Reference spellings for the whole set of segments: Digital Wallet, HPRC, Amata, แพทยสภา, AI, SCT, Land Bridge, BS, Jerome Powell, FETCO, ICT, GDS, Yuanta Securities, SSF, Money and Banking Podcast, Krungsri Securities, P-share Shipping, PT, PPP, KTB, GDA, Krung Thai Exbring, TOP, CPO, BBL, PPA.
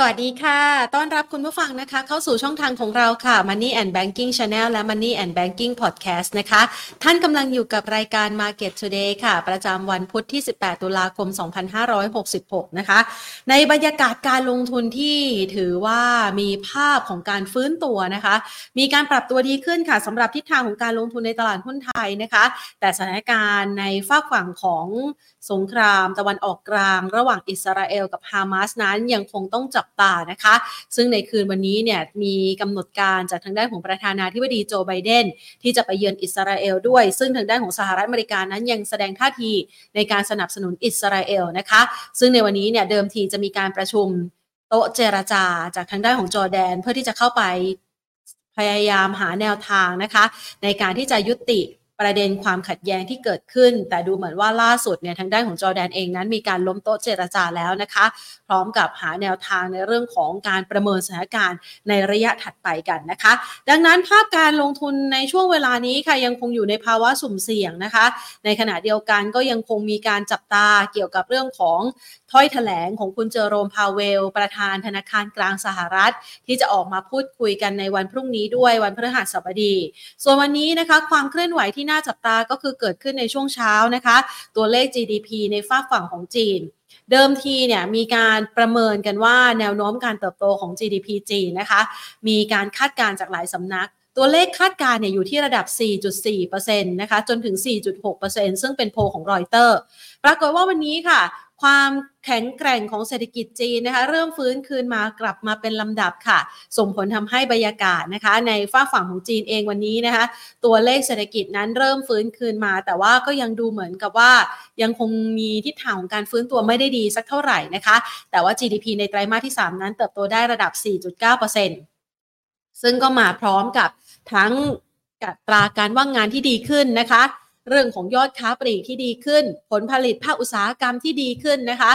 สวัสดีค่ะต้อนรับคุณผู้ฟังนะคะเข้าสู่ช่องทางของเราค่ะ Money and Banking Channel และ Money and Banking Podcast นะคะท่านกำลังอยู่กับรายการ Market Today ค่ะประจำวันพุธที่18ตุลาคม2566นะคะในบรรยากาศการลงทุนที่ถือว่ามีภาพของการฟื้นตัวนะคะมีการปรับตัวดีขึ้นค่ะสำหรับทิศทางของการลงทุนในตลาดหุ้นไทยนะคะแต่สถานการณ์ในฝากฝั่งของสงครามตะวันออกกลางระหว่างอิสราเอลกับฮามาสนั้นยังคงต้องจับตานะคะซึ่งในคืนวันนี้เนี่ยมีกำหนดการจากทางด้านของประธานาธิบดีโจไบเดนที่จะไปเยือนอิสราเอลด้วยซึ่งทางด้านของสหรัฐอเมริกานั้นยังแสดงท่าทีในการสนับสนุนอิสราเอลนะคะซึ่งในวันนี้เนี่ยเดิมทีจะมีการประชุมโต๊ะเจรจาจากทางด้านของจอร์แดนเพื่อที่จะเข้าไปพยายามหาแนวทางนะคะในการที่จะยุติประเด็นความขัดแย้งที่เกิดขึ้นแต่ดูเหมือนว่าล่าสุดเนี่ยทางด้านของจอร์แดนเองนั้นมีการล้มโต๊ะเจรจาแล้วนะคะพร้อมกับหาแนวทางในเรื่องของการประเมินสถานการณ์ในระยะถัดไปกันนะคะดังนั้นภาพการลงทุนในช่วงเวลานี้ค่ะยังคงอยู่ในภาวะสุ่มเสี่ยงนะคะในขณะเดียวกันก็ยังคงมีการจับตาเกี่ยวกับเรื่องของถ้อยแถลงของคุณเจอโรมพาเวลประธานธนาคารกลางสหรัฐที่จะออกมาพูดคุยกันในวันพรุ่งนี้ด้วยวันพฤหัสบดีส่วนวันนี้นะคะความเคลื่อนไหวที่น่าจับตาก็คือเกิดขึ้นในช่วงเช้านะคะตัวเลข GDP ในฝั่งของจีนเดิมทีเนี่ยมีการประเมินกันว่าแนวโน้มการเติบโตของ GDP จีนนะคะมีการคาดการณ์จากหลายสำนักตัวเลขคาดการณ์เนี่ยอยู่ที่ระดับ 4.4% นะคะจนถึง 4.6% ซึ่งเป็นโพลของรอยเตอร์ปรากฏว่าวันนี้ค่ะความแข็งแกร่งของเศรษฐกิจจีนนะคะเริ่มฟื้นคืนมากลับมาเป็นลำดับค่ะส่งผลทำให้บรรยากาศนะคะในฝั่งของจีนเองวันนี้นะคะตัวเลขเศรษฐกิจนั้นเริ่มฟื้นคืนมาแต่ว่าก็ยังดูเหมือนกับว่ายังคงมีทิศทางของการฟื้นตัวไม่ได้ดีสักเท่าไหร่นะคะแต่ว่า GDP ในไตรมาสที่ 3 นั้นเติบโตได้ระดับ 4.9% ซึ่งก็มาพร้อมกับทั้งอัตราการว่างงานที่ดีขึ้นนะคะเรื่องของยอดค้าปลีกที่ดีขึ้นผลผลิตภาคอุตสาหกรรมที่ดีขึ้นนะคะ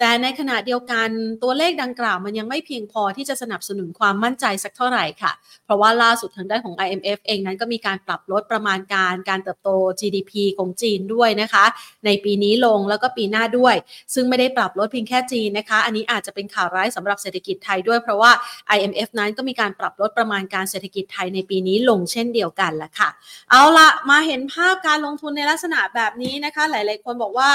แต่ในขณะเดียวกันตัวเลขดังกล่าวมันยังไม่เพียงพอที่จะสนับสนุนความมั่นใจสักเท่าไหร่ค่ะเพราะว่าล่าสุดทางด้านของ IMF เองนั้นก็มีการปรับลดประมาณการเติบโต GDP ของจีนด้วยนะคะในปีนี้ลงแล้วก็ปีหน้าด้วยซึ่งไม่ได้ปรับลดเพียงแค่จีนนะคะอันนี้อาจจะเป็นข่าวร้ายสำหรับเศรษฐกิจไทยด้วยเพราะว่า IMF นั้นก็มีการปรับลดประมาณการเศรษฐกิจไทยในปีนี้ลงเช่นเดียวกันละค่ะเอาละมาเห็นภาพการลงทุนในลักษณะแบบนี้นะคะหลายๆคนบอกว่า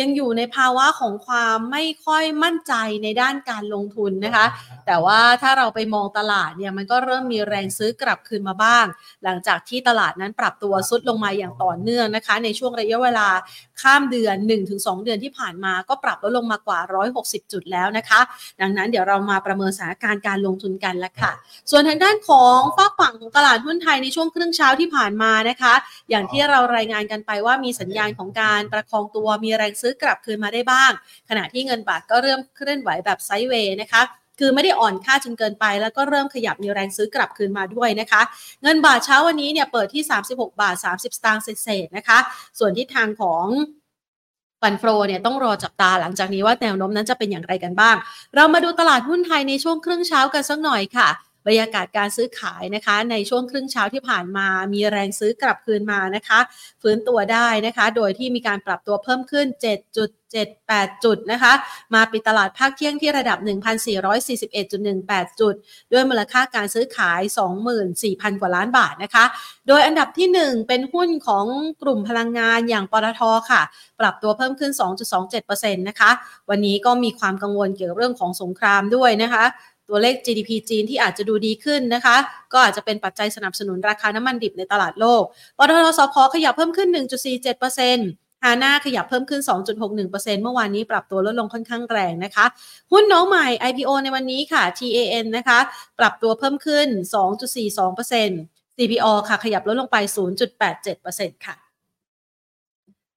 ยังอยู่ในภาวะของความไม่ค่อยมั่นใจในด้านการลงทุนนะคะแต่ว่าถ้าเราไปมองตลาดเนี่ยมันก็เริ่มมีแรงซื้อกลับคืนมาบ้างหลังจากที่ตลาดนั้นปรับตัวซุดลงมาอย่างต่อเนื่องนะคะในช่วงระยะเวลาข้ามเดือน 1-2 เดือนที่ผ่านมาก็ปรับลดลงมากว่า160จุดแล้วนะคะดังนั้นเดี๋ยวเรามาประเมินสถานการณ์การลงทุนกันละค่ะส่วนทางด้านของฝั่งของตลาดหุ้นไทยในช่วงครึ่งเช้าที่ผ่านมานะคะอย่างที่เรารายงานกันไปว่ามีสัญญาณของการประคองตัวมีแรงซื้อกลับคืนมาได้บ้างขณะที่เงินบาทก็เริ่มเคลื่อนไหวแบบไซด์เวย์นะคะคือไม่ได้อ่อนค่าจนเกินไปแล้วก็เริ่มขยับมีแรงซื้อกลับคืนมาด้วยนะคะเงินบาทเช้าวันนี้เนี่ยเปิดที่ 36.30 สตางค์เศษๆนะคะส่วนทิศทางของฟันโฟเนี่ยต้องรอจับตาหลังจากนี้ว่าแนวโน้มนั้นจะเป็นอย่างไรกันบ้างเรามาดูตลาดหุ้นไทยในช่วงครึ่งเช้ากันสักหน่อยค่ะบรรยากาศการซื้อขายนะคะในช่วงครึ่งเช้าที่ผ่านมามีแรงซื้อกลับคืนมานะคะฟื้นตัวได้นะคะโดยที่มีการปรับตัวเพิ่มขึ้น 7.78 จุดนะคะมาปิดตลาดภาคเที่ยงที่ระดับ 1,441.18 จุดด้วยมูลค่าการซื้อขาย 24,000 กว่าล้านบาทนะคะโดยอันดับที่ 1 เป็นหุ้นของกลุ่มพลังงานอย่างปตท.ค่ะปรับตัวเพิ่มขึ้น 2.27% นะคะวันนี้ก็มีความกังวลเกี่ยวกับเรื่องของสงครามด้วยนะคะตัวเลข GDP จีนที่อาจจะดูดีขึ้นนะคะก็อาจจะเป็นปัจจัยสนับสนุนราคาน้ำมันดิบในตลาดโลกปตท.สผ.ขยับเพิ่มขึ้น 1.47%ฮาน่าขยับเพิ่มขึ้น 2.61% เมื่อวานนี้ปรับตัวลดลงค่อนข้างแรงนะคะหุ้นน้องใหม่ IPO ในวันนี้ค่ะ TAN นะคะปรับตัวเพิ่มขึ้น 2.42% CPO ค่ะขยับลดลงไป 0.87% ค่ะ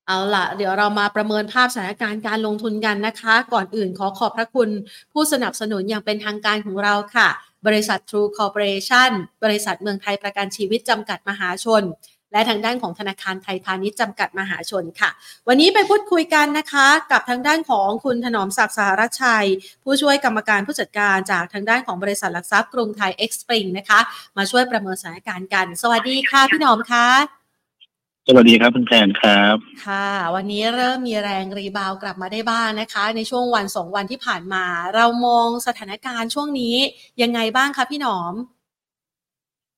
เอาล่ะเดี๋ยวเรามาประเมินภาพสถานการณ์การลงทุนกันนะคะก่อนอื่นขอขอบพระคุณผู้สนับสนุนอย่างเป็นทางการของเราค่ะบริษัท True Corporation บริษัทเมืองไทยประกันชีวิตจำกัดมหาชนและทางด้านของธนาคารไทยพาณิชย์จำกัดมหาชนค่ะวันนี้ไปพูดคุยกันนะคะกับทางด้านของคุณถนอมศักดิ์สหรัชชัยผู้ช่วยกรรมการผู้จัดการจากทางด้านของบริษัทหลักทรัพย์กรุงไทยเอ็กซ์ปริงนะคะมาช่วยประเมินสถานการณ์กันสวัสดีค่ะพี่ถนอมค่ะ สวัสดีครับคุณแพนครับค่ะวันนี้เริ่มมีแรงรีบาวกลับมาได้บ้าง นะคะในช่วงวัน2วันที่ผ่านมาเรามองสถานการณ์ช่วงนี้ยังไงบ้างคะพี่หนอม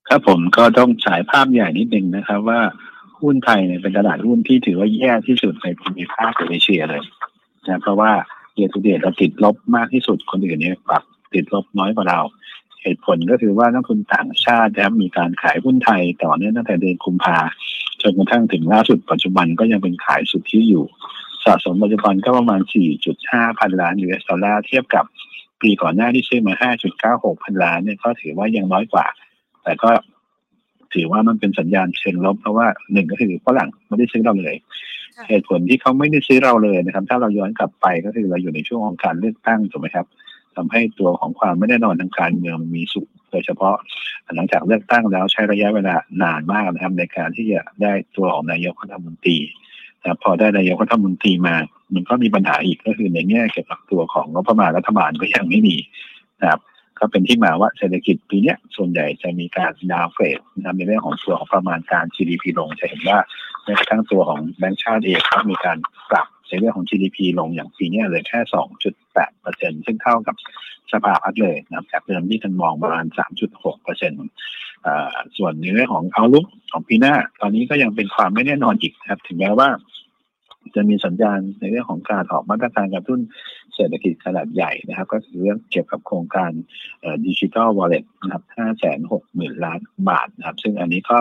ครับผมก็ต้องฉายภาพใหญ่นิดนึงนะครับว่าหุ้นไทยเนี่ยเป็นตลาดหุ้นที่ถือว่าแย่ที่สุดในภูมิภาคเอเชียเลยนะเพราะว่าเยอรมันเราติดลบมากที่สุดคนอื่นเนี่ยปรับติดลบน้อยกว่าเราเหตุผลก็คือว่านักลงทุนต่างชาตินะครับมีการขายหุ้นไทยต่อเนื่องตั้งแต่เดือนกุมภาจนกระทั่งถึงล่าสุดปัจจุบันก็ยังเป็นขายสุทธิอยู่สะสมปัจจุบันก็ประมาณ 4.5 พันล้านUSดอลลาร์เทียบกับปีก่อนหน้าที่ซื้อมา 5.96 พันล้านเนี่ยก็ถือว่ายังน้อยกว่าแต่ก็ถือว่ามันเป็นสัญญาณเชิงลบเพราะว่าหนึ่งก็คือฝรั่งไม่ได้ซื้อเราเลยเหตุผลที่เขาไม่ได้ซื้อเราเลยนะครับถ้าเราย้อนกลับไปก็คือเราอยู่ในช่วงของการเลือกตั้งถูกไหมครับทำให้ตัวของความไม่แน่นอนทางการเมืองมีสูงโดยเฉพาะหลังจากเลือกตั้งแล้วใช้ระยะเวลานานมากนะครับในการที่จะได้ตัวของนายกรัฐมนตรีนะพอได้นายกรัฐมนตรีมามันก็มีปัญหาอีกก็คือในแง่เกี่ยวกับตัวของงบประมาณรัฐบาลก็ยังไม่มีนะครับก็เป็นที่มาว่าเศรษฐกิจปีนี้ส่วนใหญ่จะมีการดาวเฟรดนะครับในเรื่องของตัวของประมาณการ GDP ลงจะเห็นว่าแม้กระทั่งตัวของแบงก์ชาติเองก็มีการปรับในเรื่องของ GDP ลงอย่างปีนี้เลยแค่ 2.8% ซึ่งเท่ากับสภาพอัพเลยนะครับจากเดิมที่ท่านมองประมาณ 3.6% ส่วนในเรื่องของ outlook ของปีหน้าตอนนี้ก็ยังเป็นความไม่แน่นอนอีกนะครับถึงแม้ว่าจะมีสัญญาณในเรื่องของการออกมาตรการกระตุ้นเศรษฐกิจขนาดใหญ่นะครับก็คือเรื่องเกี่ยวกับโครงการDigital Wallet นะครับ 560,000 ล้านบาทนะครับซึ่งอันนี้ก็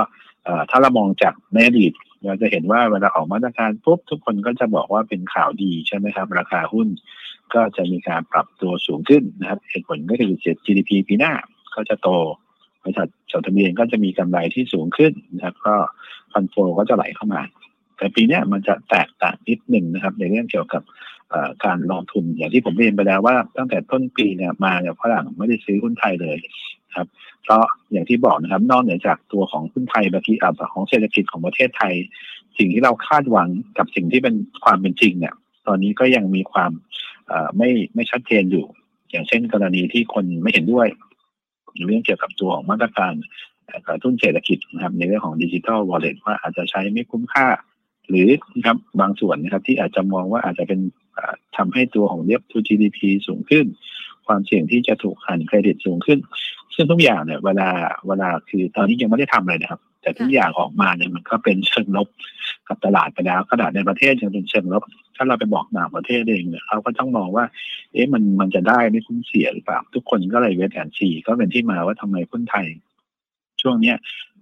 ถ้าเรามองจากในอดีตเราจะเห็นว่าเวลาออกมาตรการปุ๊บทุกคนก็จะบอกว่าเป็นข่าวดีใช่ไหมครับราคาหุ้นก็จะมีการปรับตัวสูงขึ้นนะครับเหตุผลก็คือ GDP ปีหน้าก็จะโตบริษัทจดทะเบียนก็จะมีกำไรที่สูงขึ้นนะครับก็ฟันโฟก็จะไหลเข้ามาแต่ปีนี้มันจะแตกต่างนิดหนึ่งนะครับในเรื่องเกี่ยวกับการลงทุนอย่างที่ผมเรียนไปแล้วว่าตั้งแต่ต้นปีเนี่ยมาเนี่ยฝรั่งไม่ได้ซื้อหุ้นไทยเลยครับเพราะอย่างที่บอกนะครับนอกเหนือจากตัวของหุ้นไทยเมื่อกี้ของเศรษฐกิจของประเทศไทยสิ่งที่เราคาดหวังกับสิ่งที่เป็นความเป็นจริงเนี่ยตอนนี้ก็ยังมีความไม่ชัดเจนอยู่อย่างเช่นกรณีที่คนไม่เห็นด้วยเรื่องเกี่ยวกับตัวของมาตรการกระตุ้นเศรษฐกิจนะครับในเรื่องของ Digital Wallet ว่าอาจจะใช้ไม่คุ้มค่าหรือนะครับบางส่วนนะครับที่อาจจะมองว่าอาจจะเป็นทำให้ตัวของเรียบ GDP สูงขึ้นความเสี่ยงที่จะถูกหันเครดิตสูงขึ้นซึ่งทุกอย่างเนี่ยเวลาคือตอนนี้ยังไม่ได้ทำอะไรนะครับแต่ทุกอย่างออกมาเนี่ยมันก็เป็นเชิงลบกับตลาดไปแล้วตลาดในประเทศยังเป็นเชิงลบถ้าเราไปบอกต่างประเทศเองเนี่ยเขาก็ต้องมองว่าเอ๊ะมันจะได้ไม่คุ้มเสียหรือเปล่าทุกคนก็เลยเวทแอนซีก็เป็นที่มาว่าทำไมหุ้นไทยช่วงเนี้ย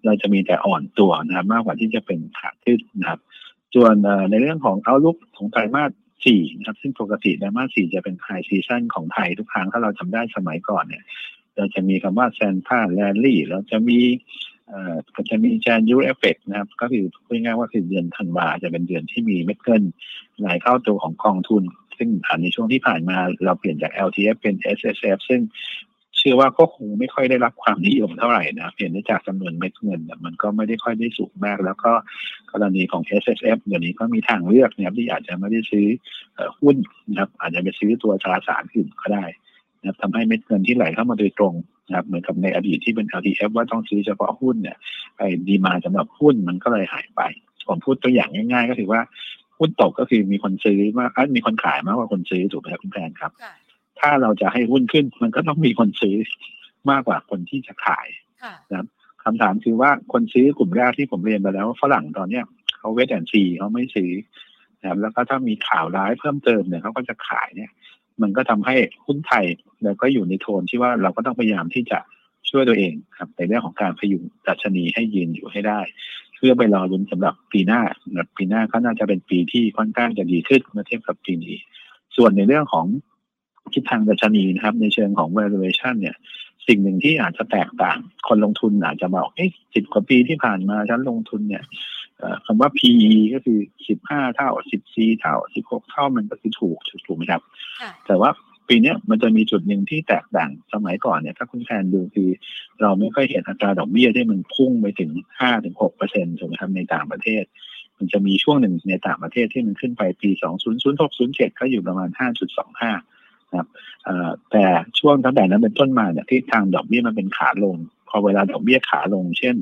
เราจะมีแต่อ่อนตัวนะครับมากกว่าที่จะเป็นขาขึ้นนะครับส่วนในเรื่องของเอาท์ลุคของไตรมาส4นะครับซึ่งปกติไตรมาส4จะเป็นไฮซีซั่นของไทยทุกครั้งถ้าเราจำได้สมัยก่อนเนี่ยเราจะมีคำว่าแซนต้าแลนลี่เราจะมีแจนยูเอฟเฟกต์นะครับก็คือพูดง่ายว่าคือเดือนธันวาจะเป็นเดือนที่มีเม็ดเงินไหลเข้าตัวของกองทุนซึ่งในช่วงที่ผ่านมาเราเปลี่ยนจาก LTF เป็น SSF ซึ่งเชื่อว่าก็คงไม่ค่อยได้รับความนิยมเท่าไหร่นะเห็นได้จากจำนวนเม็ดเงินมันก็ไม่ได้ค่อยได้สูงมากแล้วก็กรณีของ SSF เดี๋ยวนี้ก็มีทางเลือกนะครับที่อาจจะไม่ได้ซื้อหุ้นนะครับอาจจะไปซื้อตัวตราสารอื่นก็ได้นะครับทำให้เม็ดเงินที่ไหลเข้ามาโดยตรงนะครับเหมือนกับในอดีตที่เป็น LTF ว่าต้องซื้อเฉพาะหุ้นเนี่ยไอ้ดีมานด์สำหรับหุ้นมันก็เลยหายไปผมพูดตัวอย่างง่ายๆก็คือว่าหุ้นตกก็คือมีคนซื้อมากมีคนขายมากกว่าคนซื้อถูกไหมครับคุณแพนครับถ้าเราจะให้หุ้นขึ้นมันก็ต้องมีคนซื้อมากกว่าคนที่จะขายนะครับคำถามคือว่าคนซื้อกลุ่มแรกที่ผมเรียนไปแล้วว่าฝรั่งตอนเนี้ยเขาเวทแอนซีเขาไม่ซื้อนะครับแล้วก็ถ้ามีข่าวร้ายเพิ่มเติมเนี่ยเขาก็จะขายเนี่ยมันก็ทำให้หุ้นไทยแล้วก็อยู่ในโทนที่ว่าเราก็ต้องพยายามที่จะช่วยตัวเองครับในเรื่องของการพยุงดัชนีให้ยืนอยู่ให้ได้เพื่อไปรอลุ้นสำหรับปีหน้านะปีหน้าก็น่าจะเป็นปีที่ค่อนข้างจะดีขึ้นเมื่อเทียบกับปีนี้ส่วนในเรื่องของทิศทางดัชนีนะครับในเชิงของ valuation เนี่ยสิ่งหนึ่งที่อาจจะแตกต่างคนลงทุนอาจจะบอก10 กว่าปีที่ผ่านมาฉันลงทุนเนี่ยคำว่า PE ก็คือ15เท่า14เท่า16เท่ามันก็คือถูกไหมครับแต่ว่าปีนี้มันจะมีจุดหนึ่งที่แตกต่างสมัยก่อนเนี่ยถ้าคุณแฟนดูคือเราไม่ค่อยเห็นอัตราดอกเบี้ยที่มันพุ่งไปถึง 5-6% ถูกไหมครับในต่างประเทศมันจะมีช่วงหนึ่งในต่างประเทศที่มันขึ้นไปปี2006-07ก็อยู่ประมาณ 5.25ครับแต่ช่วงตั้งแต่นั้นเป็นต้นมาเนี่ยที่ทางดอกเบี้ยมันเป็นขาลงพอเวลาดอกเบี้ยขาลงเช่น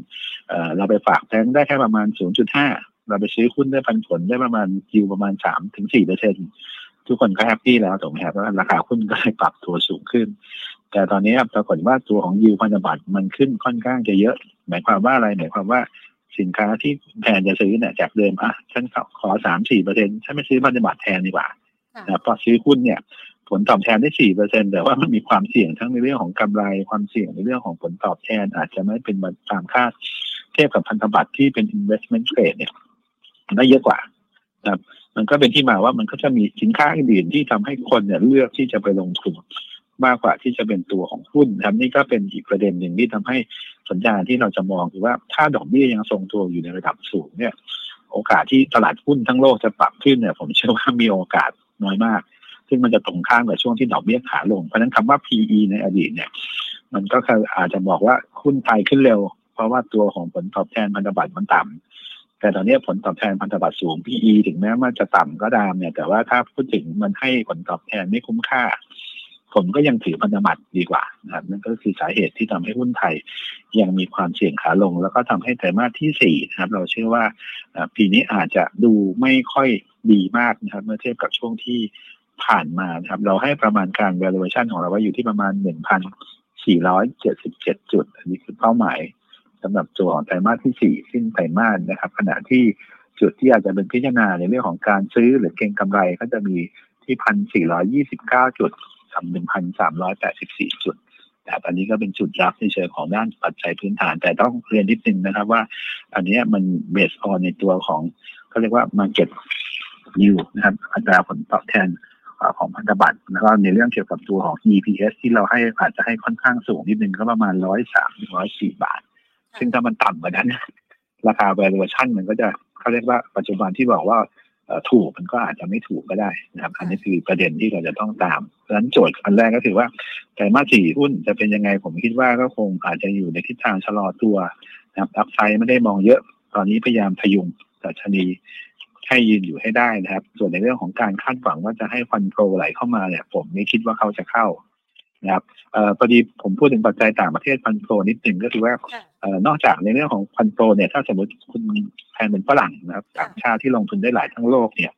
เราไปฝากแบงค์ได้แค่ประมาณ 0.5 เราไปซื้อหุ้นได้ปันผลได้ประมาณยิวประมาณ 3-4% ทุกคนก็แฮปปี้แล้วถูกไหมครับว่าราคาหุ้นก็เลยปรับตัวสูงขึ้นแต่ตอนนี้ปรากฏว่าตัวของยิวพันธบัตรมันขึ้นค่อนข้างจะเยอะหมายความว่าอะไรหมายความว่าสินค้าที่แทนจะซื้อเนี่ยจากเดิมอ่ะฉันขอ 3-4% ฉันไม่ซื้อพันธบัตรแทนดีกว่านะพอซื้อหุ้นเนี่ยผลตอบแทนได้ 4% แต่ว่ามันมีความเสี่ยงทั้งในเรื่องของกำไรความเสี่ยงในเรื่องของผลตอบแทนอาจจะไม่เป็นตามคาดเทียบกับพันธบัตรที่เป็น investment grade เนี่ยได้เยอะกว่านะมันก็เป็นที่มาว่ามันก็จะมีสินค้าอื่นที่ทำให้คนเนี่ยเลือกที่จะไปลงทุนมากกว่าที่จะเป็นตัวของหุ้นครับนี่ก็เป็นอีกประเด็นหนึ่งที่ทำให้สัญญาณที่เราจะมองคือว่าถ้าดอกเบี้ยยังทรงตัวอยู่ในระดับสูงเนี่ยโอกาสที่ตลาดหุ้นทั้งโลกจะปรับขึ้นเนี่ยผมเชื่อว่ามีโอกาสน้อยมากซึ่งมันจะตรงข้ามกับช่วงที่ดอกเบี้ยขาลงเพราะนั้นคำว่า PE ในอดีตเนี่ยมันก็อาจจะบอกว่าหุ้นไทยขึ้นเร็วเพราะว่าตัวของผลตอบแทนพันธบัตรมันต่ำแต่ตอนนี้ผลตอบแทนพันธบัตรสูง PE ถึงแม้ว่าจะต่ำก็ตามเนี่ยแต่ว่าถ้าพูดถึงมันให้ผลตอบแทนไม่คุ้มค่าผมก็ยังถือพันธบัตรดีกว่านะครับนั่นก็คือสาเหตุที่ทำให้หุ้นไทยยังมีความเสี่ยงขาลงแล้วก็ทำให้ไตรมาสที่4นะครับเราเชื่อว่าปีนี้อาจจะดูไม่ค่อยดีมากนะครับเมื่อเทียบกับช่วงที่ผ่านมานะครับเราให้ประมาณการ valuation ของเราไว้อยู่ที่ประมาณ 1,477 จุดอันนี้คือเป้าหมายสำหรับตัวของไตรมาสที่4ซึ่งไตรมาสนะครับขณะที่จุดที่อาจจะเป็นพิจารณาในเรื่องของการซื้อหรือเก็งกำไรก็จะมีที่ 1,429 จุดกับ 1,384 จุดแต่อันนี้ก็เป็นจุดรับในเชิงของด้านปัจจัยพื้นฐานแต่ต้องเรียนนิดนึงนะครับว่าอันนี้มัน based on ในตัวของเขาเรียกว่า market yield นะครับอัตราผลตอบแทนของพันธบัตรแล้วก็ในเรื่องเกี่ยวกับตัวของ EPS ที่เราให้อาจจะให้ค่อนข้างสูงนิดนึงก็ประมาณ 103-104 บาทซึ่งถ้ามันต่ำกว่านั้นราคา valuation มันก็จะเขาเรียกว่าปัจจุบันที่บอกว่าถูกมันก็อาจจะไม่ถูกก็ได้นะครับอันนี้คือประเด็นที่เราจะต้องตามเพราะฉะนั้นโจทย์อันแรกก็คือว่าไตรมาส4หุ้นจะเป็นยังไงผมคิดว่าก็คงอาจจะอยู่ในทิศทางชะลอตัวนะครับอัพไซด์ไม่ได้มองเยอะตอนนี้พยายามพยุงดัชนีให้ยืนอยู่ให้ได้นะครับส่วนในเรื่องของการคาดหวังว่าจะให้ฟันโปรไหลเข้ามาเนี่ยผมไม่คิดว่าเขาจะเข้านะครับพอดีผมพูดถึงปัจจัยต่างประเทศฟันโปรนิดนึงก็คือว่านอกจากในเรื่องของฟันโปรเนี่ยถ้าสมมติคุณแพนเป็นฝรั่งนะครับต่างชาติที่ลงทุนได้หลายทั้งโลกเนี่ย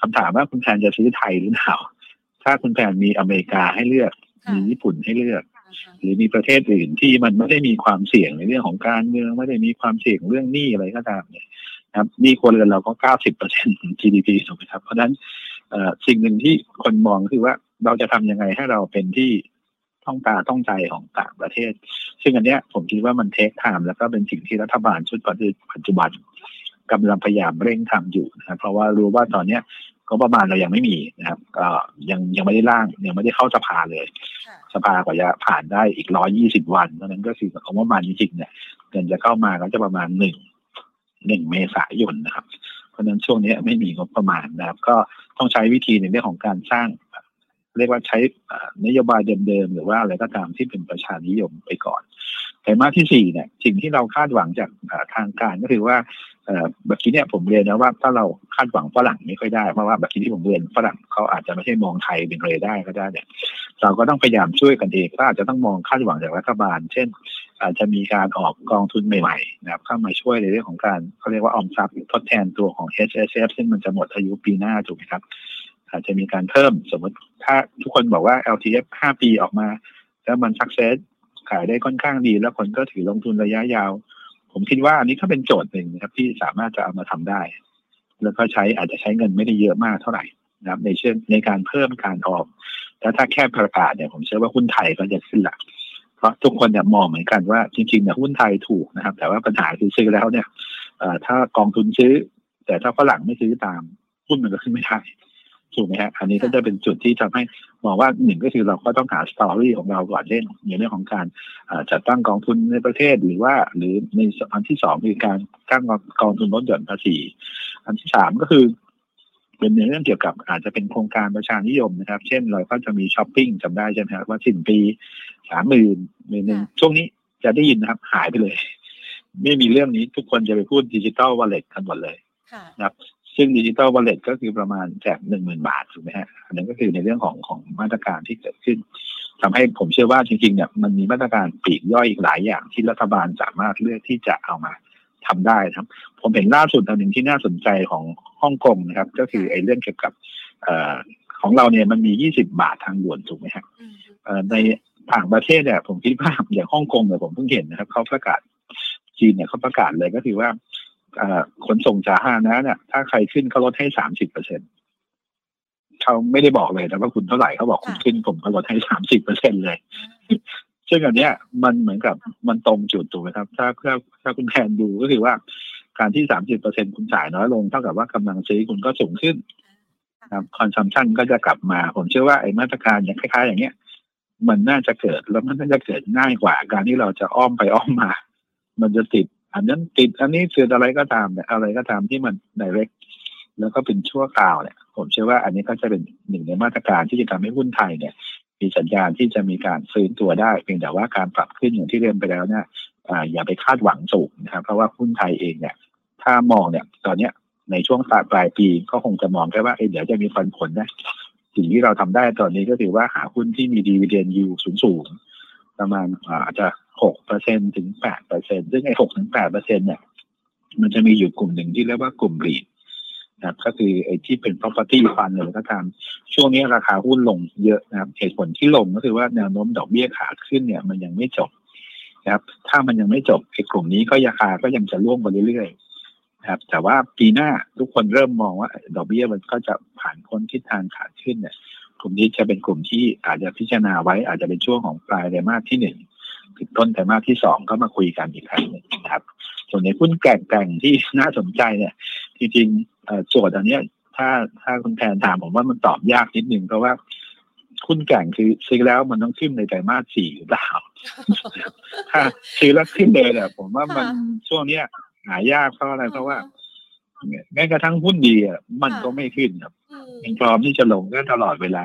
คำถามว่าคุณแพนจะซื้อไทยหรือเปล่าถ้าคุณแพนมีอเมริกาให้เลือกมีญี่ปุ่นให้เลือกหรือมีประเทศอื่นที่มันไม่ได้มีความเสี่ยงในเรื่องของการเมืองไม่ได้มีความเสี่ยงเรื่องหนี้อะไรก็ตามเนี่ยครับนี่คนเราก็ 90% ของ GDP ถูกไหมครับเพราะฉะนั้นสิ่งหนึ่งที่คนมองคือว่าเราจะทำยังไงให้เราเป็นที่ต้องตาต้องใจของต่างประเทศซึ่งอันเนี้ยผมคิดว่ามันเทคไทม์แล้วก็เป็นสิ่งที่รัฐบาลชุดปัจจุบันกำลังพยายามเร่งทำอยู่นะครับเพราะว่ารู้ว่าตอนเนี้ยก็ประมาณเรายังไม่มีนะครับก็ยังไม่ได้ร่างยังไม่ได้เข้าสภาเลยสภากว่าจะผ่านได้อีก120วันเพราะฉะนั้นก็คือของประมาณจริงๆเนี่ยเดือนจะเข้ามาก็จะประมาณ1เมษายนนะครับเพราะฉะนั้นช่วงนี้ไม่มีงบประมาณนะครับก็ต้องใช้วิธีในเรื่องของการสร้างเรียกว่าใช้นโยบายเดิมๆหรือว่าอะไรก็ตามที่เป็นประชานิยมไปก่อนไตรมาสที่4เนี่ยสิ่งที่เราคาดหวังจากทางการก็คือว่าเมื่อกี้เนี่ยผมเรียนนะว่าถ้าเราคาดหวังฝรั่งไม่ค่อยได้เพราะว่าเมื่อกี้ที่ผมเรียนฝรั่งเขาอาจจะไม่ใช่มองไทยเป็นเรดาร์ก็ได้เนี่ยเราก็ต้องพยายามช่วยกันเองก็อาจจะต้องมองคาดหวังจากรัฐบาลเช่นอาจจะมีการออกกองทุนใหม่ๆนะครับเข้ามาช่วยในเรื่องของการเขาเรียกว่าออมทรัพย์ทดแทนตัวของ SSF ซึ่งมันจะหมดอายุปีหน้าถูกไหมครับอาจจะมีการเพิ่มสมมติถ้าทุกคนบอกว่า LTF 5 ปีออกมาแล้วมัน success ขายได้ค่อนข้างดีแล้วคนก็ถือลงทุนระยะยาวผมคิดว่าอันนี้ก็เป็นโจทย์หนึ่งนะครับที่สามารถจะเอามาทำได้แล้วก็ใช้อาจจะใช้เงินไม่ได้เยอะมากเท่าไหร่นะครับในเช่นในการเพิ่มการออมแล้วถ้าแค่ประกาศเนี่ยผมเชื่อว่าหุ้นไทยก็จะขึ้นหลักเพราะทุกคนเนี่ยมองเหมือนกันว่าจริงๆเนี่ยหุ้นไทยถูกนะครับแต่ว่าปัญหาคือซื้อแล้วเนี่ยถ้ากองทุนซื้อแต่ถ้าฝรั่งไม่ซื้อตามหุ้นมันก็ขึ้นไม่ได้ถูกไหมฮะอันนี้ก็จะเป็นจุดที่ทำให้มองว่าหนึ่งก็คือเราก็ต้องหาสตอรี่ของเราก่อนเล่นในเรื่องของการจัดตั้งกองทุนในประเทศหรือในอันที่สองคือการตั้งกองทุนลดหย่อนภาษีอันที่3ก็คือเป็นในเรื่องเกี่ยวกับอาจจะเป็นโครงการประชานิยมนะครับเช่นเราก็จะมีช้อปปิ้งจำได้ใช่ไหมครับว่าสิ้นปี 30,000 ช่วงนี้จะได้ยินนะครับหายไปเลยไม่มีเรื่องนี้ทุกคนจะไปพูด Digital Wallet กันหมดเลยนะครับซึ่ง Digital Wallet ก็คือประมาณแจก 10,000 บาทถูกไหมฮะอันนั้นก็คือในเรื่องของมาตรการที่เกิดขึ้นทำให้ผมเชื่อว่าจริงๆเนี่ยมันมีมาตรการปลีกย่อยอีกหลายอย่างที่รัฐบาลสามารถเลือกที่จะเอามา ทำได้ครับผมเห็นล่าสุดอันหนึ่งที่น่าสนใจของฮ่องกงนะครับก็คือไอ้เรื่องเกี่ยวกับของเราเนี่ยมันมี20 บาททางด่วนถูกไหมครับในต่างประเทศเนี่ยผมคิดว่าอย่างฮ่องกงเนี่ยผมเพิ่งเห็นนะครับเขาประกาศจีนเนี่ยเขาประกาศเลยก็คือว่าขนส่งสาธารณะเนี่ยถ้าใครขึ้นเขาลดให้ 30%เขาไม่ได้บอกเลยแต่ว่าคุณเท่าไหร่เขาบอกคุณขึ้นผมก็ลดให้ 30% เลยซึ่งอันเนี้ยมันเหมือนกับมันตรงจุดถูกไหมครับถ้าคุณแทนดูก็คือว่าการที่ 30% คุณจ่ายน้อยลงเท่ากับว่ากำลังซื้อคุณก็สูงขึ้นครับคอนซัมชั่นก็จะกลับมาผมเชื่อว่าไอ้มาตรการอย่างคล้ายๆอย่างเนี้ยมันน่าจะเกิดแล้วมันน่าจะเกิดง่ายกว่าการที่เราจะอ้อมไปอ้อมมามันจะติดอันนั้นติดอันนี้เสื่อมอะไรก็ตามเนี่ยอะไรก็ตามที่มัน direct แล้วก็เป็นชั่วคราวเนี่ยผมเชื่อว่าอันนี้ก็จะเป็นหนึ่งในมาตรการที่จะทำให้หุ้นไทยเนี่ยมีสัญญาณที่จะมีการฟื้นตัวได้เพียงแต่ว่าการปรับขึ้นอย่างที่เรียนไปแล้วเนี่ย อย่าไปคาดหวังสูงนะครับเพราะว่าหุ้นไทยเองเนี่ยถ้ามองเนี่ยตอนเนี้ยในช่วงปลายปีก็คงจะมองแค่ว่าเดี๋ยวจะมีผลนะสิ่งที่เราทำได้ตอนนี้ก็คือว่าหาหุ้นที่มี dividend yield สูงๆประมาณอาจจะ 6% ถึง 8% ซึ่งไอ้ 6-8% เนี่ยมันจะมีอยู่กลุ่มหนึ่งที่เรียกว่ากลุ่มREITนะครับก็คือไอ้ที่เป็น property fund อะไรก็ตามช่วงนี้ราคาหุ้นลงเยอะนะครับเหตุผลที่ลงก็คือว่าแนวโน้มดอกเบี้ยขาขึ้นเนี่ยมันยังไม่จบนะครับถ้ามันยังไม่จบไอ้กลุ่มนี้ก็ราคาก็ยังจะร่วงไปเรื่อยๆนะครับแต่ว่าปีหน้าทุกคนเริ่มมองว่าดอกเบี้ยมันก็จะผ่านพ้นทิศทางขาขึ้นเนี่ยกลุ่มนี้จะเป็นกลุ่มที่อาจจะพิจารณาไว้อาจจะเป็นช่วงของปลายไตรมาสที่ 1 ถึงต้นไตรมาสที่ 2 ก็มาคุยกันอีกครั้งนึงนะครับส่วนในหุ้นแกร่งๆที่น่าสนใจเนี่ยจริงส่วนอันนี้ถ้าคุณแทนถามผมว่ามันตอบยากนิดนึงเพราะว่าหุ้นแกร่งคือซื้อแล้วมันต้องขึ้นในไตรมาส 4 หรือเปล่า ถ้าซื้อแล้วขึ้นเลยเนี่ยผมว่ามัน ช่วงเนี้ยหายากเพราะอะไร เพราะว่าแม้กระทั่งหุ้นดีอ่ะมันก็ไม่ขึ้นครับมันพร้อมที่จะลงก็ตลอดเวลา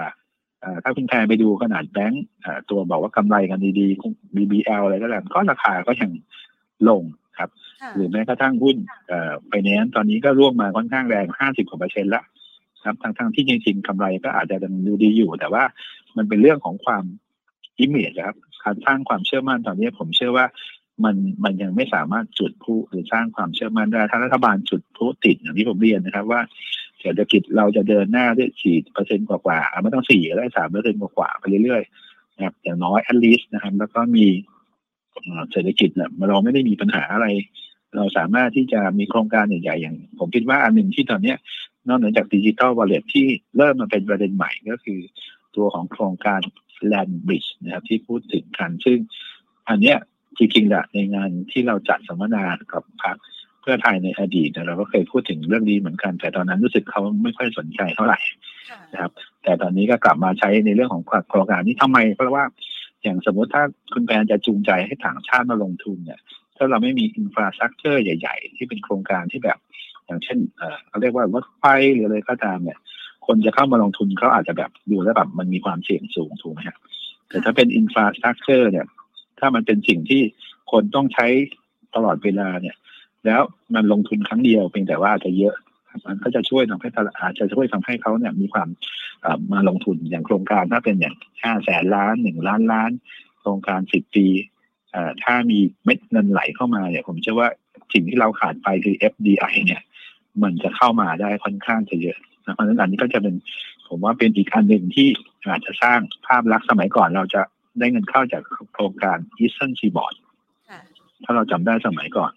ถ้าคุณแทนไปดูขนาดแบงก์ตัวบอกว่ากำไรกันดีๆ BBL อะไรก็แล้วก็ราคาก็ยังลงครับหรือแม้กระทั่งหุ้นไฟแนนซ์ตอนนี้ก็ร่วงมาค่อนข้างแรง 50% แล้วครับทั้งที่จริงๆกำไรก็อาจจะดูดีอยู่แต่ว่ามันเป็นเรื่องของความ image ครับการสร้างความเชื่อมั่นตอนนี้ผมเชื่อว่ามันยังไม่สามารถจุดพลุหรือสร้างความเชื่อมั่นได้ถ้ารัฐบาลจุดพลุติดอย่างที่ผมเรียนนะครับว่าเศรษฐกิจเราจะเดินหน้าได้ 4% กว่าๆไม่ต้อง 4 ก็ได้ 3% กว่าๆไปเรื่อยๆนะครับอย่างน้อย at least นะครับแล้วก็มีเศรษฐกิจเนี่ยเราไม่ได้มีปัญหาอะไรเราสามารถที่จะมีโครงการใหญ่ๆอย่างผมคิดว่าอันหนึ่งที่ตอนนี้นอกเหนือจาก Digital Wallet ที่เริ่มมาเป็นประเด็นใหม่ก็คือตัวของโครงการ Land Bridge นะครับที่พูดถึงกันซึ่งอันเนี้ยจริงๆแหละในงานที่เราจัดสัมมนากับพรรคเพื่อไทยในอดีตเราก็เคยพูดถึงเรื่องนี้เหมือนกันแต่ตอนนั้นรู้สึกเขาไม่ค่อยสนใจเท่าไหร่นะครับแต่ตอนนี้ก็กลับมาใช้ในเรื่องของโครงการนี้ทำไมเพราะว่าอย่างสมมติถ้าคุณแพนจะจูงใจให้ต่างชาติมาลงทุนเนี่ยถ้าเราไม่มีอินฟราสตรัคเจอร์ใหญ่ๆที่เป็นโครงการที่แบบอย่างเช่นเขาเรียกว่ารถไฟหรืออะไรก็ตามเนี่ยคนจะเข้ามาลงทุนเขาอาจจะแบบดูแล้วแบบมันมีความเสี่ยงสูงถูกไหมครับแต่ถ้าเป็นอินฟราสตรัคเจอร์เนี่ยถ้ามันเป็นสิ่งที่คนต้องใช้ตลอดเวลาเนี่ยแล้วมันลงทุนครั้งเดียวเพียงแต่ว่าอาจจะเยอะมันก็จะช่วยทำให้ตลาดอาจจะช่วยทำให้เขาเนี่ยมีความมาลงทุนอย่างโครงการถ้าเป็นอย่าง500,000 ล้าน1,000,000,000โครงการ10 ปีถ้ามีเม็ดเงินไหลเข้ามาเนี่ยผมเชื่อว่าสิ่งที่เราขาดไปคือ FDI เนี่ยมันจะเข้ามาได้ค่อนข้างจะเยอะนะเพราะฉะนั้นอันนี้ก็จะเป็นผมว่าเป็นอีกอันหนึ่งที่อาจจะสร้างภาพลักษณ์สมัยก่อนเราจะได้เงินเข้าจากโครงการ Eastern Seaboard ถ้าเราจำได้สมัยก่อน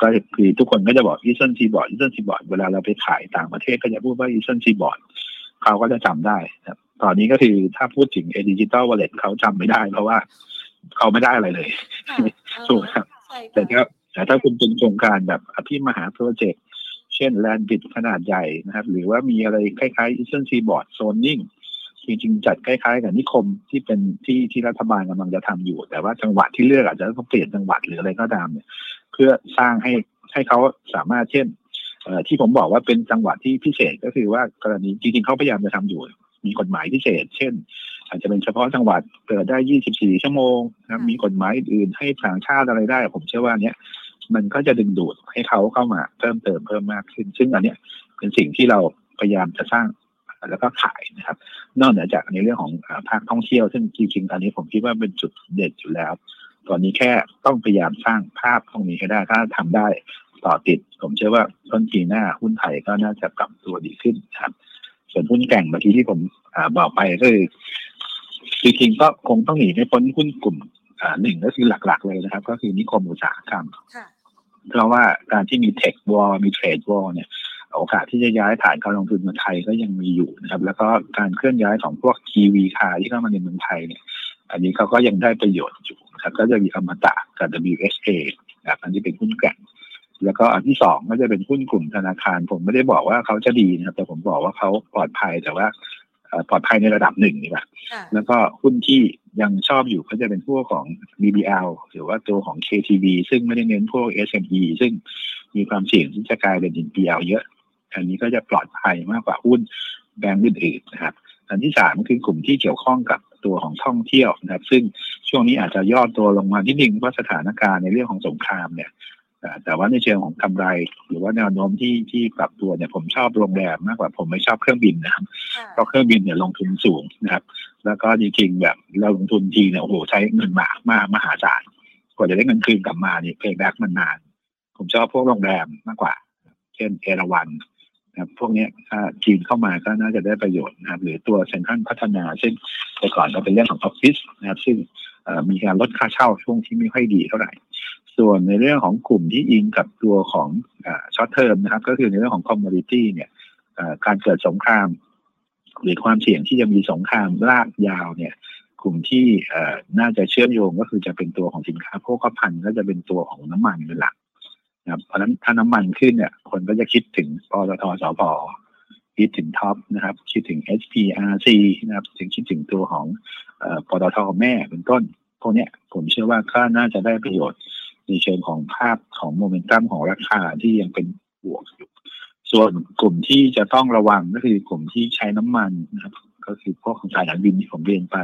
ก็คือทุกคนก็จะบอก Eastern Seaboard Eastern Seaboard เวลาเราไปขายต่างประเทศก็จะพูดว่า Eastern Seaboard เขาก็จะจำได้ครับตอนนี้ก็คือถ้าพูดถึง Digital Wallet เขาจำไม่ได้เพราะว่าเขาไม่ได้อะไรเลยถูกครับแต่ถ้าคุณเป็นโครงการแบบอภิมหาโปรเจกต์เช่น Land Bridge ขนาดใหญ่นะครับหรือว่ามีอะไรคล้ายๆ Eastern Seaboard Zoning จริงๆจัดคล้ายๆกับนิคมที่เป็นที่รัฐบาลกำลังจะทำอยู่แต่ว่าจังหวัดที่เลือกอาจจะต้องเปลี่ยนจังหวัดหรืออะไรก็ตามเนี่ยเพื่อสร้างให้เขาสามารถเช่นที่ผมบอกว่าเป็นจังหวัดที่พิเศษก็คือว่ากรณีจริงๆเขาพยายามจะทำอยู่มีกฎหมายพิเศษเช่นอาจจะเป็นเฉพาะจังหวัดเปิดได้24 ชั่วโมงนะมีกฎหมายอื่นให้ต่างชาติอะไรได้ผมเชื่อว่าเนี้ยมันก็จะดึงดูดให้เขาเข้ามาเพิ่มมากขึ้นซึ่งอันเนี้ยเป็นสิ่งที่เราพยายามจะสร้างแล้วก็ขายนะครับนอกจากในเรื่องของภาคท่องเที่ยวซึ่งจริงๆอันนี้ผมคิดว่าเป็นจุดเด่นอยู่แล้ว ตอนนี้แค่ต้องพยายามสร้างภาพตรงนี้ให้ได้ถ้าทำได้ต่อติดผมเชื่อว่าต้นปีหน้าหุ้นไทยก็น่าจะปรับตัวดีขึ้นครับส่วนหุ้นแข่งเมื่อกี้ที่ผมบอกไปก็คือจริงๆก็คงต้องหนีไม่พ้นหุ้นกลุ่มหนึ่งก็คือหลักๆเลยนะครับก็คือนิคมอุตสาหกรรมเพราะว่าการที่มีเทควอลมีเทรดวอลเนี่ยโอกาสที่จะย้ายฐานการลงทุนมาไทยก็ยังมีอยู่นะครับแล้วก็การเคลื่อนย้ายของพวก GV คาที่เข้ามาในเมืองไทยเนี่ยอันนี้เขาก็ยังได้ประโยชน์อยู่ครับก็จะมีอมตะกับ WSA นะครับอันนี้เป็นหุ้นแข่งแล้วก็อันที่สองก็จะเป็นหุ้นกลุ่มธนาคารผมไม่ได้บอกว่าเขาจะดีนะครับแต่ผมบอกว่าเขาปลอดภัยแต่ว่าปลอดภัยในระดับหนึ่งนี่แหละแล้วก็หุ้นที่ยังชอบอยู่ก็จะเป็นพวกของ BBL หรือว่าตัวของ KTB ซึ่งไม่ได้เน้นพวก SME ซึ่งมีความเสี่ยงที่จะกลายเป็น NPL เยอะอันนี้ก็จะปลอดภัยมากกว่าหุ้นแบงก์อื่นๆนะครับอันที่สามคือกลุ่มที่เกี่ยวข้องกับตัวของท่องเที่ยวนะครับซึ่งช่วงนี้อาจจะย่อตัวลงมานิดนึงเพราะสถานการณ์ในเรื่องของสงครามเนี่ยแต่ว่าในเชิงของกำไรหรือว่าแนวโน้มที่ปรับตัวเนี่ยผมชอบโรงแรมมากกว่าผมไม่ชอบเครื่องบินนะครับเพราะเครื่องบินเนี่ยลงทุนสูงนะครับแล้วก็จริงๆแบบเราลงทุนทีเนี่ยโอ้โหใช้เงินมหาศาลกว่าจะได้เงินคืนกลับมานี่เพย์แบ็กมันนานผมชอบพวกโรงแรมมากกว่าเช่นเอราวัณนะครับพวกนี้ถ้าจีนเข้ามาก็น่าจะได้ประโยชน์นะครับหรือตัวเซ็นทรัลพัฒนาซึ่งแต่ก่อนก็เป็นเรื่องของออฟฟิศนะครับซึ่งมีการลดค่าเช่าช่วงที่ไม่ค่อยดีเท่าไหร่ส่วนในเรื่องของกลุ่มที่อิงกับตัวของช็อตเทอมนะครับก็คือในเรื่องของคอมโมดิตี้เนี่ยการเกิดสงครามหรือความเสี่ยงที่จะมีสงครามลากยาวเนี่ยกลุ่มที่น่าจะเชื่อมโยงก็คือจะเป็นตัวของสินค้าโภคภัณฑ์ก็จะเป็นตัวของน้ำมันเป็นหลักนะครับเพราะฉะนั้นถ้าน้ำมันขึ้นเนี่ยคนก็จะคิดถึงปตท.สผ.คิดถึงท็อปนะครับคิดถึง HPRC นะครับคิดถึงตัวของปตท.แม่เป็นต้นพวกเนี้ยผมเชื่อว่าก็น่าจะได้ประโยชน์ในเชิงของภาพของโมเมนตัมของราคาที่ยังเป็นบวกอยู่ส่วนกลุ่มที่จะต้องระวังก็คือกลุ่มที่ใช้น้ำมันนะครับก็คือพวกของสายการบินที่ผมเรียนไป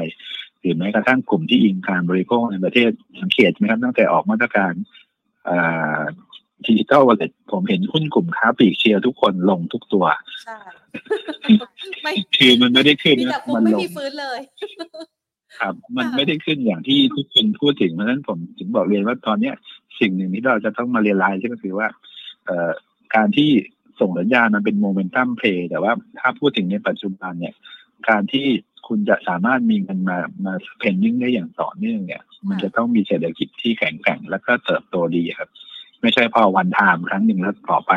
หรือแม้กระทั่งกลุ่มที่อิงการบริโภคในประเทศสังเกตไหมครับตั้งแต่ออกมาตรการDigital Wallet ผมเห็นหุ้นกลุ่มค้าปลีกเชียร์ทุกคนลงทุกตัวใช่ คือมันไม่ได้ขึ้นมันไม่มีฟื้นเลยครับมันไม่ได้ขึ้นอย่างที่ทุกคนพูดถึงเพราะฉะนั้นผมถึงบอกเรียนว่าตอนนี้สิ่งหนึ่งที่เราจะต้องมาเรียนรู้ก็คือว่าการที่ส่งสัญญาณมันเป็นโมเมนตัมเพย์แต่ว่าถ้าพูดถึงในปัจจุบันเนี่ยการที่คุณจะสามารถมีเงินมาสเปนดิ้งได้อย่างต่อเนื่องเนี่ยมันจะต้องมีเศรษฐกิจที่แข็งแกร่งแล้วก็เติบโตดีครับไม่ใช่พอวันทามครั้งหนึ่งแล้วต่อไป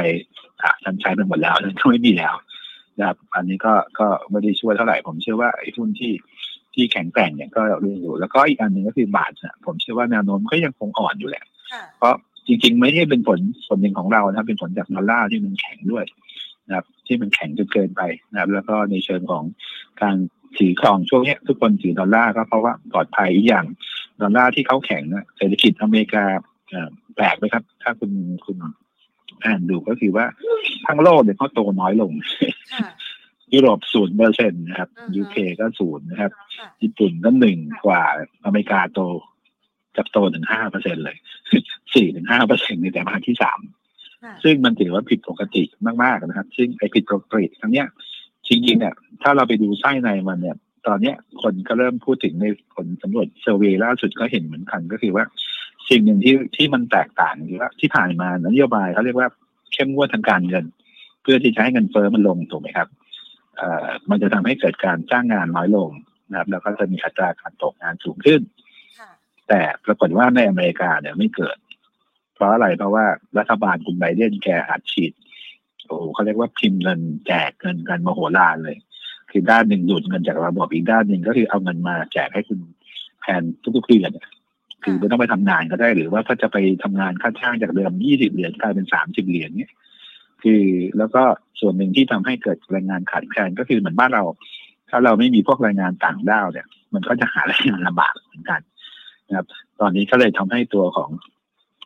ฉันใช้ไปหมดแล้วฉันก็ไม่มีแล้วนะครับอันนี้ก็ไม่ได้ช่วยเท่าไหร่ผมเชื่อว่าไอ้หุ้นที่แข็งแกร่งเนี่ยก็เรื่องอยู่แล้วก็อีกอันหนึ่งก็คือบาทนะผมเชื่อว่าแนวโน้มก็ยังคงอ่อนอยู่แหละเพราะจริงๆไม่ใช่เป็นผลหนึ่งของเรานะเป็นผลจากดอลลาร์ที่มันแข็งด้วยนะครับที่มันแข็งจนเกินไปนะครับแล้วก็ในเชิงของการถือครองช่วงนี้ทุกคนถือดอลลาร์ก็เพราะว่าปลอดภัยอีกอย่างดอลลาร์ที่เขาแข็งนะเศรษฐกิจอเมริกาแปลกไหมครับถ้าคุณอ่านดูก็คือว่าทั้งโลกเนี่ยเขาโตน้อยลงยุโรป 0% นะครับ UK ก็ 0% นะครับญี่ปุ่นก็ 1% กว่าอเมริกาโตจับโตถึง 5% เลย 4-5% ในแต่ภาคที่ 3ซึ่งมันถือว่าผิดปกติมากๆนะครับซึ่งไอ้ผิดปกติทั้งเนี้ยจริงๆเนี่ยถ้าเราไปดูไส้ในมันเนี่ยตอนเนี้ยคนก็เริ่มพูดถึงในผลสำรวจเซอร์เวย์ล่าสุดก็เห็นเหมือนกันก็คือว่าสิ่งหนึ่งที่มันแตกต่างคือว่าที่ผ่านมานโยบายเขาเรียกว่าเข้มงวดทางการเงินเพื่อที่จะให้เงินเฟ้อมันลงถูกไหมครับมันจะทำให้เกิดการจ้างงานน้อยลงนะครับแล้วก็จะมีอัตราการตกงานสูงขึ้นแต่ปรากฏว่าในอเมริกาเนี่ยไม่เกิดเพราะอะไรเพราะว่ารัฐบาลคุณไบเดนแกอัดฉีดเขาเรียกว่าพิมพ์เงินแจกเงินกันมโหฬารเลยคือด้านหนึ่งดูดเงินจากระบบอีกด้านหนึ่งก็คือเอาเงินมาแจกให้คุณแทนทุกๆเดือนคือไม่ต้องไปทำงานก็ได้หรือว่าถ้าจะไปทำงานค่าจ้างจากเดิม$20กลายเป็น$30เนี่ยคือแล้วก็ส่วนหนึ่งที่ทำให้เกิดแรงงานขาดแคลนก็คือเหมือนบ้านเราถ้าเราไม่มีพวกแรงงานต่างด้าวเนี่ยมันก็จะหาแรงงานลำบากเหมือนกันนะครับตอนนี้ก็เลยทำให้ตัวของ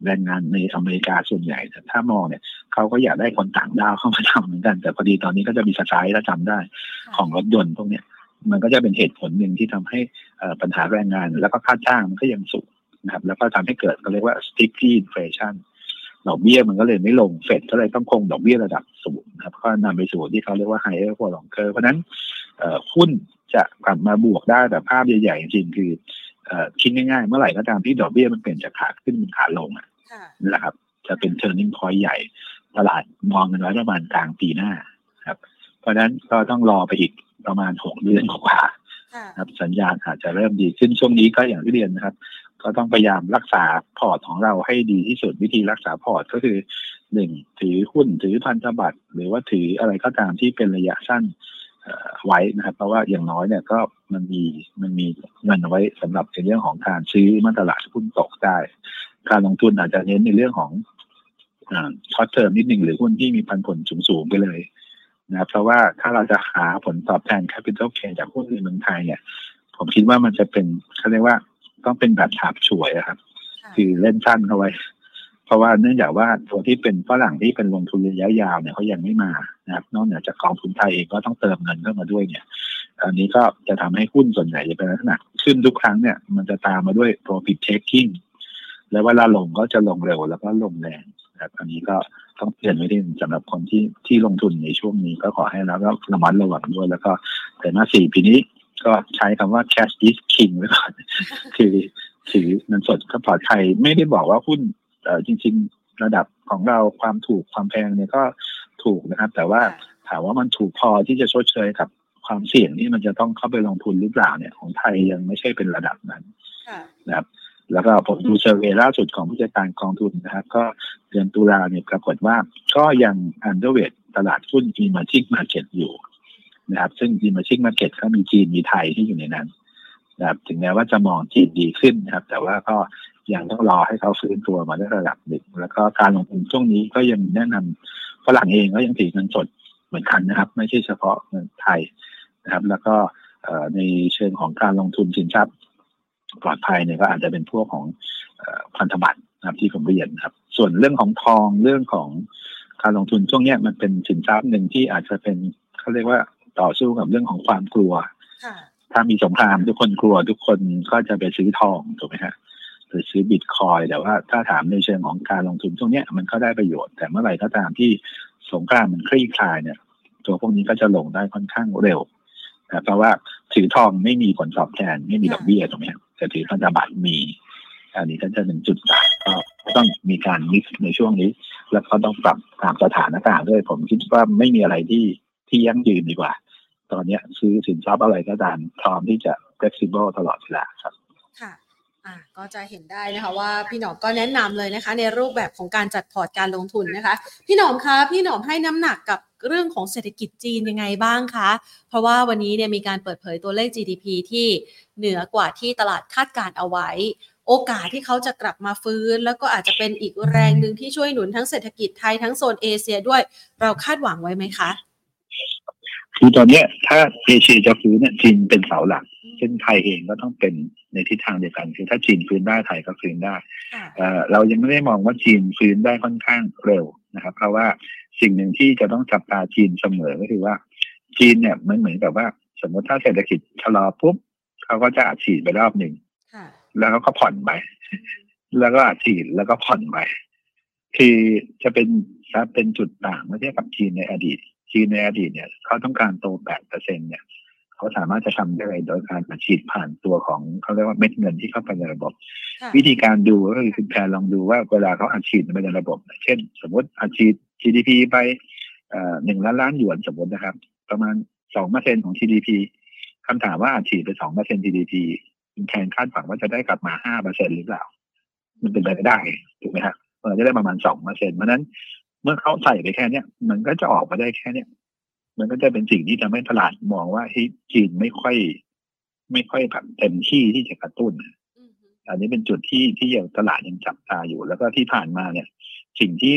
แรงงานในอเมริกาส่วนใหญ่ถ้ามองเนี่ยเขาก็อยากได้คนต่างด้าวเข้ามาทำเหมือนกันแต่พอดีตอนนี้ก็จะมีสไตล์จำได้ของรถยนต์พวกเนี้ยมันก็จะเป็นเหตุผลหนึ่งที่ทำให้ปัญหาแรงงานแล้วก็ค่าจ้างมันก็ยังสูงนะครับแล้วก็ทำให้เกิดเขาเรียกว่า sticky inflationดอกเบี้ยมันก็เลยไม่ลงเฟดก็เลยต้องคงดอกเบี้ยระดับสูงนะครับก็นำไปสู่ที่เขาเรียกว่า higher for longer เพราะนั้นหุ้นจะกลับมาบวกได้แต่ภาพใหญ่ๆจริงคือ คิดง่ายๆเมื่อไหร่ก็ตามที่ดอกเบี้ยมันเปลี่ยนจากขาขึ้นเป็นขาลงนั่นแหละครับจะเป็น turning point ใหญ่ตลาดมองกันไว้ประมาณกลางปีหน้าครับเพราะนั้นก็ต้องรอไปอีกประมาณ6เดือนกว่าครับสัญญาณอาจจะเริ่มดีขึ้นช่วงนี้ก็อย่างที่เรียนนะครับก็ต้องพยายามรักษาพอร์ตของเราให้ดีที่สุดวิธีรักษาพอร์ตก็คือ1ถือหุ้นถือพันธบัตรหรือว่าถืออะไรก็ตามที่เป็นระยะสั้นไว้นะครับเพราะว่าอย่างน้อยเนี่ยก็มันมีเงินเอาไว้สำหรับในเรื่องของการซื้อเมื่อตลาดหุ้นตกได้การลงทุนอาจจะเน้นในเรื่องของช็อตเทอมนิดหนึ่งหรือหุ้นที่มีปันผลสูงๆไปเลยนะเพราะว่าถ้าเราจะหาผลตอบแทน capital gain จากหุ้นในเมืองไทยเนี่ยผมคิดว่ามันจะเป็นเขาเรียกว่าต้องเป็นแบบฉับฉวยครับคือเล่นสั้นเข้าไว้เพราะว่าเนื่องจากว่าตัวที่เป็นฝรั่งที่เป็นลงทุนระยะยาวเนี่ยเขายังไม่มานะครับนอกจากกองทุนไทยเองก็ต้องเติมเงินเข้ามาด้วยเนี่ยอันนี้ก็จะทำให้หุ้นส่วนใหญ่จะเป็นลักษณะขึ้นทุกครั้งเนี่ยมันจะตามมาด้วย profit taking แล้วเวลาลงก็จะลงเร็วแล้วก็ลงแรงนะครับอันนี้ก็ต้องเตือนไว้ด้วยสำหรับคนที่ลงทุนในช่วงนี้ก็ขอให้แล้วก็ระมัดระวังด้วยแล้วก็ไตรมาส4ปีนี้ก็ใช้คำว่า cash is king ไว้ก่อนคือถือเงินสดก็ปลอดภัยไม่ได้บอกว่าหุ้นจริงๆระดับของเราความถูกความแพงเนี่ยก็ถูกนะครับแต่ว่าถามว่ามันถูกพอที่จะชดเชยกับความเสี่ยงที่มันจะต้องเข้าไปลงทุนหรือเปล่าเนี่ยของไทยยังไม่ใช่เป็นระดับนั้นนะครับแล้วก็ผมดูเซอร์เวย์ล่าสุดของผู้จัดการกองทุนนะครับก็เดือนตุลาเนี่ยปรากฏว่าก็ยังอันเดอร์เวทตลาดหุ้น emerging market อยู่นะครับซึ่ง emerging market ก็มีจีนมีไทยที่อยู่ในนั้นนะครับถึงแม้ว่าจะมองจีนดีขึ้นนะครับแต่ว่าก็ยังต้องรอให้เขาฟื้นตัวมาได้ระดับหนึ่งแล้วก็การลงทุนช่วงนี้ก็ยังแนะนำฝรั่งเองก็ยังถือเงินสดเหมือนกันนะครับไม่ใช่เฉพาะเงินไทยนะครับแล้วก็ในเชิงของการลงทุนสินทรัพย์ปลอดภัยเนี่ยก็อาจจะเป็นพวกของพันธบัตรนะครับที่ผมเรียนครับส่วนเรื่องของทองเรื่องของการลงทุนช่วงนี้มันเป็นสินทรัพย์หนึ่งที่อาจจะเป็นเขาเรียกว่าต่อสู้กับเรื่องของความกลัวถ้ามีสงครามทุกคนกลัวทุกคนก็จะไปซื้อทองถูกไหมฮะหรือซื้อบิตคอยน์แต่ว่าถ้าถามในเชิงของการลงทุนตรงนี้มันก็ได้ประโยชน์แต่เมื่อไหร่ก็ตามที่สงครามมันคลี่คลายเนี่ยตัวพวกนี้ก็จะลงได้ค่อนข้างเร็วนะเพราะว่าถือทองไม่มีผลตอบแทนไม่มีดอกเบี้ยตรงนี้แต่ถือพันธบัตรมีอันนี้ก็จะเป็นจุดต่างก็ต้องมีการมิกซ์ในช่วงนี้แล้วก็ต้องปรับตามสถานการณ์ด้วยผมคิดว่าไม่มีอะไรที่ยั่งยืนดีกว่าตอนนี้ซื้อสินทรัพย์อะไรก็ตามพร้อมที่จะ flexible ตลอดเวลาครับค่ะก็จะเห็นได้นะคะว่าพี่หนอมก็แนะนำเลยนะคะในรูปแบบของการจัดพอร์ตการลงทุนนะคะพี่หนอมคะพี่หนอมให้น้ำหนักกับเรื่องของเศรษฐกิจจีนยังไงบ้างคะเพราะว่าวันนี้เนี่ยมีการเปิดเผยตัวเลข GDP ที่เหนือกว่าที่ตลาดคาดการเอาไว้โอกาสที่เขาจะกลับมาฟื้นแล้วก็อาจจะเป็นอีกแรงนึงที่ช่วยหนุนทั้งเศรษฐกิจไทยทั้งโซนเอเชียด้วยเราคาดหวังไว้ไหมคะคือตอนนี้ถ้าเอเชียจะฟื้นเนี่ยจีนเป็นเสาหลักเช่นไทยเองก็ต้องเป็นในทิศทางเดียวกันคือถ้าจีนฟื้นได้ไทยก็ฟื้นได้เรายังไม่ได้มองว่าจีนฟื้นได้ค่อนข้างเร็วนะครับเพราะว่าสิ่งหนึ่งที่จะต้องจับตาจีนเสมอก็คือว่าจีนเนี่ยมันเหมือนกับว่าสมมติถ้าเศรษฐกิจชะลอปุ๊บเขาก็จะอัดฉีดไปรอบหนึ่งแล้วเขาก็ผ่อนไปแล้วก็อัดฉีดแล้วก็ผ่อนไปคือจะเป็นจุดต่างเมื่อเทียบกับจีนในอดีตเนี่ยเขาต้องการโต 8% เนี่ยเขาสามารถจะทำได้โดยการฉีดผ่านตัวของเขาเรียกว่าเม็ดเงินที่เข้าไปในระบบวิธีการดูก็คือคุณแพรลองดูว่าเวลาเขาอัดฉีดไปในระบบเช่นสมมติอัดฉีด GDP ไป1ล้านล้านหยวนสมมตินะครับประมาณ 2% ของ GDP คำถามว่าอัดฉีดไป 2% GDP คุณแพรคาดหวังว่าจะได้กลับมา 5% หรือเปล่ามันเป็นไปไม่ได้ถูกไหมครับมันจะได้ประมาณ 2% เพราะนั้นเมื่อเขาใส่ไปแค่นี้มันก็จะออกมาได้แค่นี้มันก็จะเป็นสิ่งที่ทำให้ตลาดมองว่าจีนไม่ค่อยแบบเต็มที่ที่จะกระตุ้นอันนี้เป็นจุดที่ตลาดยังจับตาอยู่แล้วก็ที่ผ่านมาเนี่ยสิ่งที่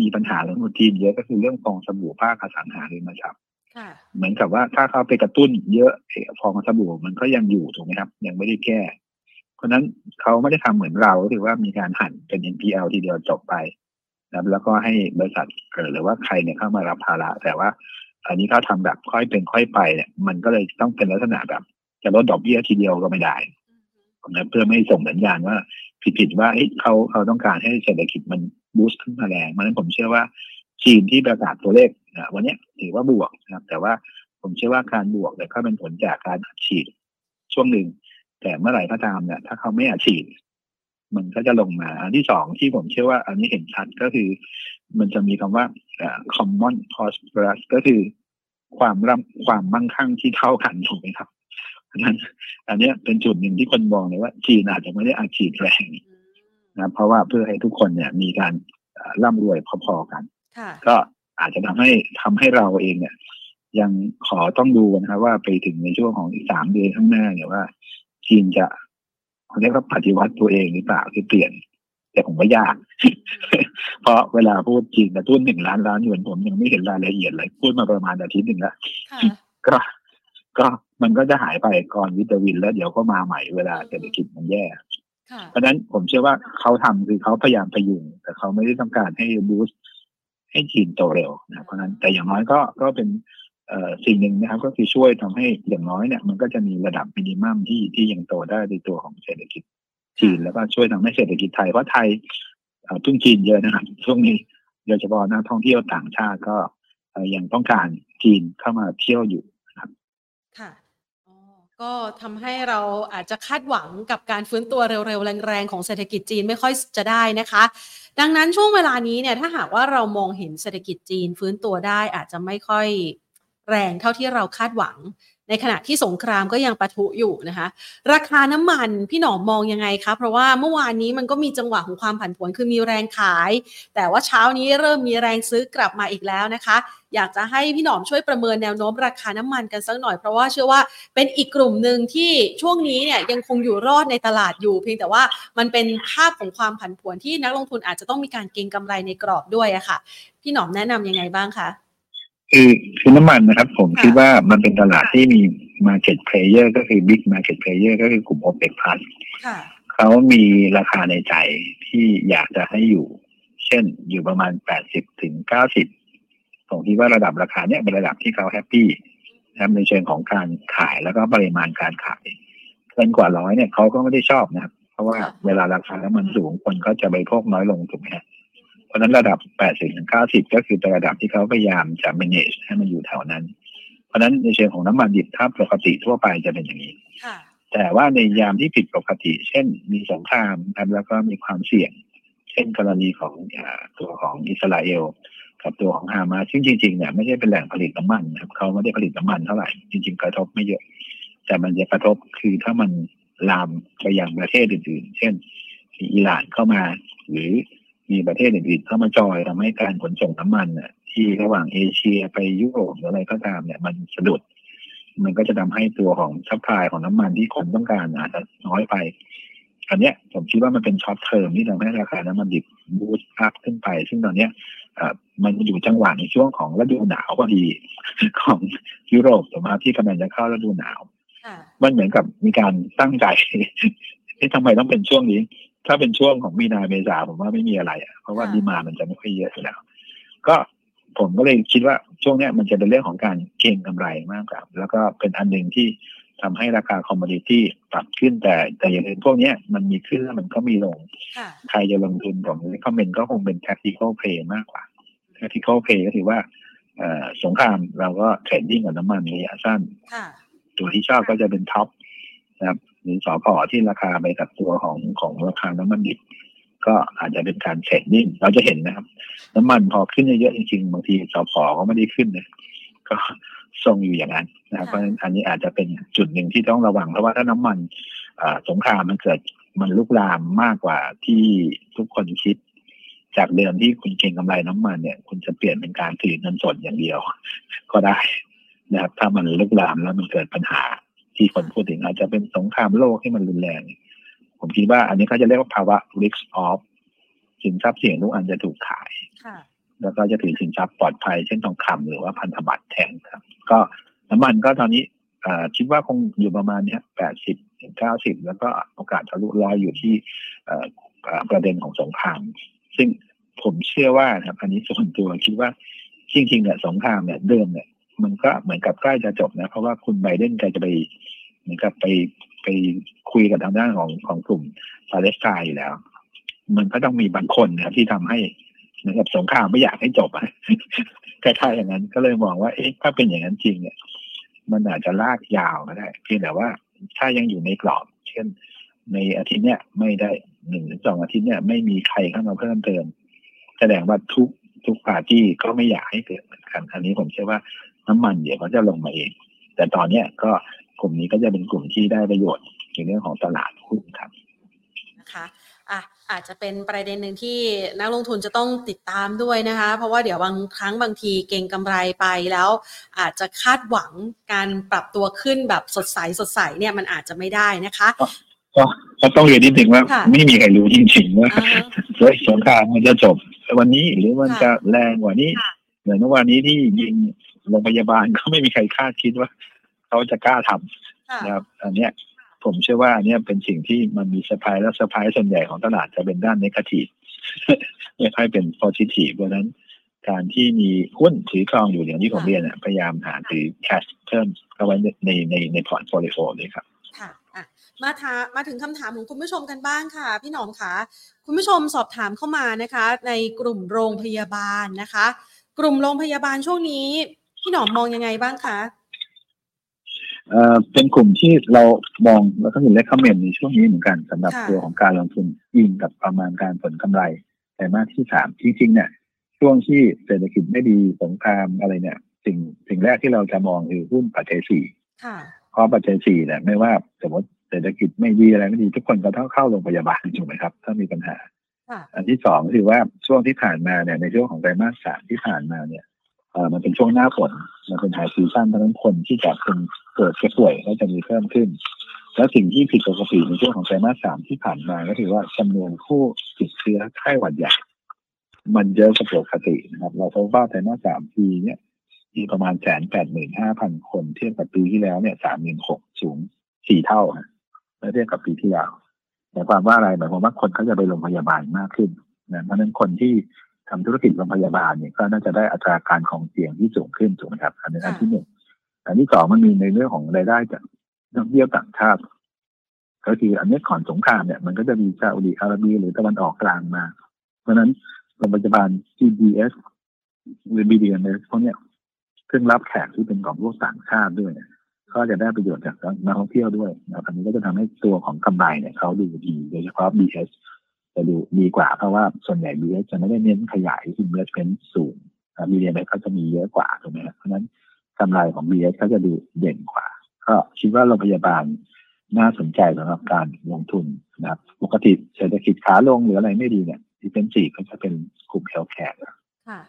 มีปัญหาของจีนเยอะก็คือเรื่องฟองสบู่ภาคอสังหาริมทรัพย์เหมือนกับว่าถ้าเขาไปกระตุ้นเยอะฟองสบู่มันก็ยังอยู่ถูกไหมครับยังไม่ได้แก้เพราะนั้นเขาไม่ได้ทำเหมือนเราถือว่ามีการหั่นเป็น NPL ทีเดียวจบไปแล้วก็ให้บริษัทหรือว่าใครเนี่ยเข้ามารับภาระแต่ว่าอันนี้เขาทำแบบค่อยเป็นค่อยไปเนี่ยมันก็เลยต้องเป็นลักษณะแบบจะลดดอกเบี้ยทีเดียวก็ไม่ได้นะเพื่อไม่ส่งสัญญาณว่าผิดว่าเขาต้องการให้เศรษฐกิจมันบูสต์ขึ้นมาแรงเพราะฉะนั้นผมเชื่อว่าจีนที่ประกาศตัวเลขนะวันนี้ถือว่าบวกนะครับแต่ว่าผมเชื่อว่าการบวกเนี่ยก็เป็นผลจากการฉีดช่วงหนึ่ง แต่เมื่อไหร่ก็ตามเนี่ยถ้าเขาไม่อัดฉีดมันก็จะลงมาอันที่สองที่ผมเชื่อว่าอันนี้เห็นชัดก็คือมันจะมีคำว่า common prosperous ก็คือความมั่งคั่งที่เท่ากันถูกไหมครับอันนี้เป็นจุดหนึ่งที่คนมองเลยว่าจีนอาจจะไม่ได้อัดฉีดแรงนะเพราะว่าเพื่อให้ทุกคนเนี่ยมีการร่ำรวยพอๆกันก็อาจจะทำให้เราเองเนี่ยยังขอต้องดูนะครับว่าไปถึงในช่วงของอีก3 เดือนข้างหน้าเนี่ยว่าจีนจะเขาเรียกว่าปฏิวัติตัวเองหรือเปล่าคือเปลี่ยนแต่ผมว่ายาก เพราะเวลาพูดจีนกระตุ้น1 ล้านล้านหยวนผมยังไม่เห็นรายละเอียดเลยพูดมาประมาณอาทิตย์หนึ่งแล้ว ก็มันก็จะหายไปก่อนวิตามินแล้วเดี๋ยวก็มาใหม่เวลาเศรษฐกิจมันแย่ เพราะฉะนั้นผมเชื่อว่าเขาทำคือเขาพยายามพยุงแต่เขาไม่ได้ต้องการให้บูสต์ให้จีนโตเร็วนะเพราะนั้นแต่อย่างน้อยก็เป็นสิ่งหนึ่งนะครับก็คือช่วยทำให้อย่างน้อยเนี่ยมันก็จะมีระดับมินิมัมที่ยังโตได้ในตัวของเศรษฐกิจจีนแล้วก็ช่วยทำให้เศรษฐกิจไทยเพราะไทยพึ่งจีนเยอะนะครับช่วงนี้โดยเฉพาะนักท่องเที่ยวต่างชาติก็ยังต้องการจีนเข้ามาเที่ยวอยู่นะครับค่ะก็ทำให้เราอาจจะคาดหวังกับการฟื้นตัวเร็วๆแรงๆของเศรษฐกิจจีนไม่ค่อยจะได้นะคะดังนั้นช่วงเวลานี้เนี่ยถ้าหากว่าเรามองเห็นเศรษฐกิจจีนฟื้นตัวได้อาจจะไม่ค่อยแรงเท่าที่เราคาดหวังในขณะที่สงครามก็ยังปะทุอยู่นะคะราคาน้ำมันพี่หนอมมองยังไงคะเพราะว่าเมื่อวานนี้มันก็มีจังหวะของความผันผวนคือมีแรงขายแต่ว่าเช้านี้เริ่มมีแรงซื้อกลับมาอีกแล้วนะคะอยากจะให้พี่หนอมช่วยประเมินแนวโน้มราคาน้ำมันกันสักหน่อยเพราะว่าเชื่อว่าเป็นอีกกลุ่มนึงที่ช่วงนี้เนี่ยยังคงอยู่รอดในตลาดอยู่เพียงแต่ว่ามันเป็นภาพของความผันผวนที่นักลงทุนอาจจะต้องมีการเก็งกำไรในกรอบด้วยอะค่ะพี่หนอมแนะนำยังไงบ้างคะคือน้ำมันนะครับผมคิดว่ามันเป็นตลาดที่มี market player ก็คือ big market player ก็คือกลุ่ม OPEC Plus เขามีราคาในใจที่อยากจะให้อยู่เช่นอยู่ประมาณ 80-90 ผมคิดว่าระดับราคาเนี่ยเป็นระดับที่เขาแฮปปี้นะครับในเชิงของการขายแล้วก็ปริมาณการขายเกินกว่า100เนี่ยเขาก็ไม่ได้ชอบนะครับเพราะว่าเวลาราคาแล้วมันสูงคนก็จะบริโภคน้อยลงถูกไหมครับเพราะนั้นระดับ 80-90 ก็คือเป็นระดับที่เขาพยายามจะ manage ให้มันอยู่แถวนั้นเพราะนั้นในเชิงของน้ำมันดิบถ้าปกติทั่วไปจะเป็นอย่างนี้แต่ว่าในยามที่ผิดปกติเช่นมีสงครามแล้วก็มีความเสี่ยงเช่นกรณีของตัวของอิสราเอลกับตัวของฮามาสซึ่งจริงๆเนี่ยไม่ใช่เป็นแหล่งผลิตน้ำมันครับเขาไม่ได้ผลิตน้ำมันเท่าไหร่จริงๆกระทบไม่เยอะแต่มันจะกระทบคือถ้ามันลามไปยังประเทศอื่นๆเช่นมีอิหร่านเข้ามาหรือมีประเทศอื่นๆเข้ามาจอยทำให้การขนส่งน้ำมันน่ะที่ระหว่างเอเชียไปยุโรปหรืออะไรก็ตามเนี่ยมันสะดุดมันก็จะทำให้ตัวของซัพพลายของน้ำมันที่คนต้องการอาจจะน้อยไปอันเนี้ยผมคิดว่ามันเป็นช็อตเทอมที่ทำให้ราคาน้ำมันดิบบูสต์อัพขึ้นไปซึ่งตอนเนี้ยมันอยู่จังหวะในช่วงของฤดูหนาวพอดีของยุโรปสมมติที่กำลังจะเข้าฤดูหนาวมันเหมือนกับมีการตั้งใจที่ทำไมต้องเป็นช่วงนี้ถ้าเป็นช่วงของมีนาเมษาผมว่าไม่มีอะไรเพราะว่าดีมามันจะไม่ค่อยเยอะแล้วก็ผมก็เลยคิดว่าช่วงนี้มันจะเป็นเรื่องของการเก็งกำไรมากกว่าแล้วก็เป็นอันหนึ่งที่ทำให้ราคาคอมโมดิตี้ปรับขึ้นแต่อย่างอื่นพวกนี้มันมีขึ้นแล้วมันก็มีลงใครจะลงทุนผมคอมเมนต์ก็คงเป็น tactical play มากกว่า tactical play ก็ถือว่าสงครามเราก็เทรดดิ้งกับน้ำมันระยะสั้นตัวที่ชอบก็จะเป็นท็อปนะครับหรือสพที่ราคาไปกับตัวของราคาน้ำมันดิบก็อาจจะเป็นการเทรดดิ้งเราจะเห็นนะครับน้ำมันพอขึ้นเยอะๆจริงๆบางทีสพก็ไม่ได้ขึ้นนะก็ทรงอยู่อย่างนั้นนะครับเพราะฉะนั้นอันนี้อาจจะเป็นจุดหนึ่งที่ต้องระวังเพราะว่าถ้าน้ำมันสงครามมันเกิดมันลุกลามมากกว่าที่ทุกคนคิดจากเดิมที่คุณเก็งกำไรน้ำมันเนี่ยคุณจะเปลี่ยนเป็นการถือเงินสดอย่างเดียวก็ได้นะครับถ้ามันลุกลามแล้วมันเกิดปัญหาที่คนพูดถึงอาจจะเป็นสงครามโลกให้มันรุนแรงผมคิดว่าอันนี้เขาจะเรียกว่าภาวะ risk off สินทรัพย์เสี่ยงทุกอันจะถูกขายแล้วก็จะถือสินทรัพย์ปลอดภัยเช่นทองคำหรือว่าพันธบัตรแทนครับก็น้ำมันก็ตอนนี้คิดว่าคงอยู่ประมาณนี้80-90แล้วก็โอกาสทะลุ100อยู่ที่ประเด็นของสงครามซึ่งผมเชื่อว่าครับอันนี้ส่วนตัวคิดว่าจริงๆเนี่ยสงครามเนี่ยเดิมเนี่ยมันก็เหมือนกับใกล้จะจบนะเพราะว่าคุณไบเดนก็จะไปเหมือนกับไปคุยกับทางด้านของกลุ่มปาเลสไตน์อยู่แล้วมันก็ต้องมีบางคนนะที่ทำให้เหมือนกับสงครามไม่อยากให้จบอ่ะคล้ายๆอย่างนั้นก็เลยมองว่าเอ๊ะถ้าเป็นอย่างนั้นจริงเนี่ยมันอาจจะลากยาวก็ได้เพียงแต่ว่าถ้ายังอยู่ในกรอบ ช่นในอาทิตย์เนี้ยไม่ได้1ถึง2อาทิตย์เนี้ยไม่มีใครเข้ามาเพิ่มเติมแสดงว่าทุกพาร์ตี้ก็ไม่อยากให้เกิดเหมือนกันอันนี้ผมเชื่อว่าน้ำมันเดี๋ยวเขาจะลงมาเองแต่ตอนเนี้ยก็กลุ่มนี้ก็จะเป็นกลุ่มที่ได้ประโยชน์ในเรื่องของตลาดหุ้นครับนะคะอาจจะเป็นประเด็นหนึ่งที่นักลงทุนจะต้องติดตามด้วยนะคะเพราะว่าเดี๋ยวบางครั้งบางทีเก็งกำไรไปแล้วอาจจะคาดหวังการปรับตัวขึ้นแบบสดใสเนี่ยมันอาจจะไม่ได้นะคะก็ต้องเรียนนิดนึงว่าไม่มีใครรู้จริงๆว่าสงครามมันจะจบวันนี้หรือมันจะแรงกว่านี้เหมือนเมื่อวานนี้ที่ยิงโรงพยาบาลก็ไม่มีใครคาดคิดว่าเขาจะกล้าทำนะครับอันเนี้ยผมเชื่อว่าเนี่ยเป็นสิ่งที่มันมีเซอร์ไพรส์และเซอร์ไพรส์ส่วนใหญ่ของตลาดจะเป็นด้านเนกาทีฟไม่ค่อยเป็นโพซิทีฟเพราะฉะนั้นการที่มีหุ้นถือครองอยู่อย่างที่ผมเรียนเนี่ยพยายามหาถือแคชเพิ่มเข้าไว้ในพอร์ตโฟลิโอด้วยครับค่ะมาถึงคำถามของคุณผู้ชมกันบ้างค่ะพี่หนอมค่ะคุณผู้ชมสอบถามเข้ามานะคะในกลุ่มโรงพยาบาลนะคะกลุ่มโรงพยาบาลช่วงนี้พี่หนอมมองยังไงบ้างคะเป็นกลุ่มที่เรามองแล้วก็เห็นเลคคอมเมนต์ในช่วงนี้เหมือนกันสำหรับตัวของการลงทุนอิงกับประมาณการผลกำไรไตรมาสที่3จริงๆเนี่ยช่วงที่เศรษฐกิจไม่ดีสงครามอะไรเนี่ยสิ่งแรกที่เราจะมองคือหุ้นปัจจัย4ค่ะเพราะปัจจัย4เนี่ยไม่ว่าสมมติเศรษฐกิจไม่ดีอะไรไม่ดีทุกคนก็ต้องเข้าโรงพยาบาลถูกไหมครับถ้ามีปัญหาอันที่2คือว่าช่วงที่ผ่านมาเนี่ยในช่วงของไตรมาส3ที่ผ่านมาเนี่ยมันเป็นช่วงหน้าฝนมันเป็นไฮซีซั่นเพราะฉะนั้นคนที่จะเป็นเกิดจะป่วยก็จะมีเพิ่มขึ้นและสิ่งที่ผิดปกติในช่วงของไตรมาส3ที่ผ่านมาก็คือว่าจำนวนผู้ติดเชื้อไข้หวัดใหญ่มันเยอะกว่าปกตินะครับเราพบว่าไตรมาส3ปีเนี่ยมีประมาณ 185,000 คนเทียบกับปีที่แล้วเนี่ย 36,000 สูง4เท่าเมื่อเทียบกับปีที่แล้วหมายความว่าอะไรหมายความว่าคนเขาจะไปโรงพยาบาลมากขึ้นนะเพราะฉะนั้นคนที่ทำธุรกิจโรงพยาบาลเนี่ยก็น่าจะได้อัตราการของเตียงที่สูงขึ้นถูกไหมครับอันนี้อันที่1อันที่2มันมีในเรื่องของรายได้จากนักเที่ยวต่างชาติก็คืออันนี้ก่อนสงครามเนี่ยมันก็จะมีซาอุดิอาระเบียหรือตะวันออกกลางมาเพราะนั้นโรงพยาบาล GDS หรือ BDMS พวกเนี้ยซึ่งรับแขกที่เป็นของพวกต่างชาติด้วยก็จะได้ประโยชน์จากนักท่องเที่ยวด้วยนะครับอันนี้ก็จะทำให้ตัวของกำไรเนี่ยเขาดูดีโดยเฉพาะ BS จะดูดีกว่าเพราะว่าส่วนใหญ่ BS จะไม่ได้เน้นขยาย investment สูง BDMS เขาจะมีเยอะกว่าถูกไหมครับเพราะนั้นกำไรของ BS ก็จะดูเด่นกว่าก็คิดว่าโรงพยาบาลน่าสนใจสำหรับการลงทุนนะครับปกติเศรษฐกิจขาลงหรืออะไรไม่ดีเนี่ยที่เป็นสี่ก็จะเป็นกลุ่มแคลแคร์ค่ะ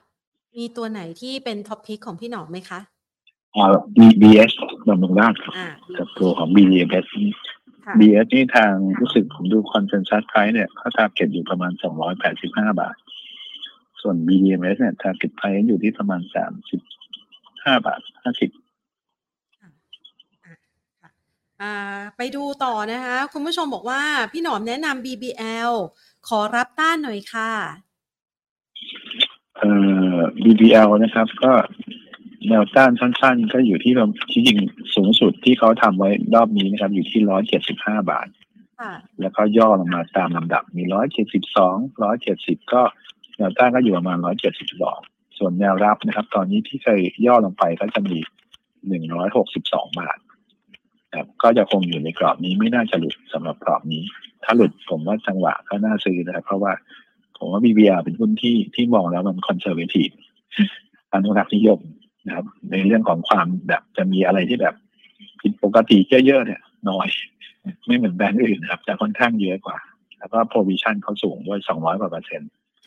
มีตัวไหนที่เป็นท็อปพิกของพี่หนอมไหมคะBBS บำรุงราษฎร์กับตัวของ BDMS BS นี่ทางรู้สึกผมดูคอนเซนซัสไพรซ์เนี่ยเขาทาร์เก็ตอยู่ประมาณ$285ส่วน BDMS เนี่ยทาร์เก็ตไพรซ์อยู่ที่ประมาณ$35.50ไปดูต่อนะคะคุณผู้ชมบอกว่าพี่หนอมแนะนำ BBL ขอรับต้านหน่อยค่ะBBL นะครับก็แนวต้านสั้นๆก็อยู่ที่จริงสูงสุดที่เขาทำไว้รอบนี้นะครับอยู่ที่$175แล้วก็ย่อลงมาตามลำดับมี172 170ก็แนวต้านก็อยู่ประมาณ172ส่วนแนวรับนะครับตอนนี้ที่เคยย่อลงไปก็จะมี$162ครับก็จะคงอยู่ในกรอบนี้ไม่น่าจะหลุดสำหรับกรอบนี้ถ้าหลุดผมว่าจังหวะก็น่าซื้อนะครับเพราะว่าผมว่า BBR เป็นหุ้นที่มองแล้วมันคอนเซอร์เวทีฟอนุรักษ์นิยมนะครับในเรื่องของความแบบจะมีอะไรที่แบบผิดปกติเยอะๆเนี่ยน้อยไม่เหมือนแบรนด์อื่นนะครับแต่ค่อนข้างเยอะกว่าแล้วก็ provision เขาสูงด้วย200%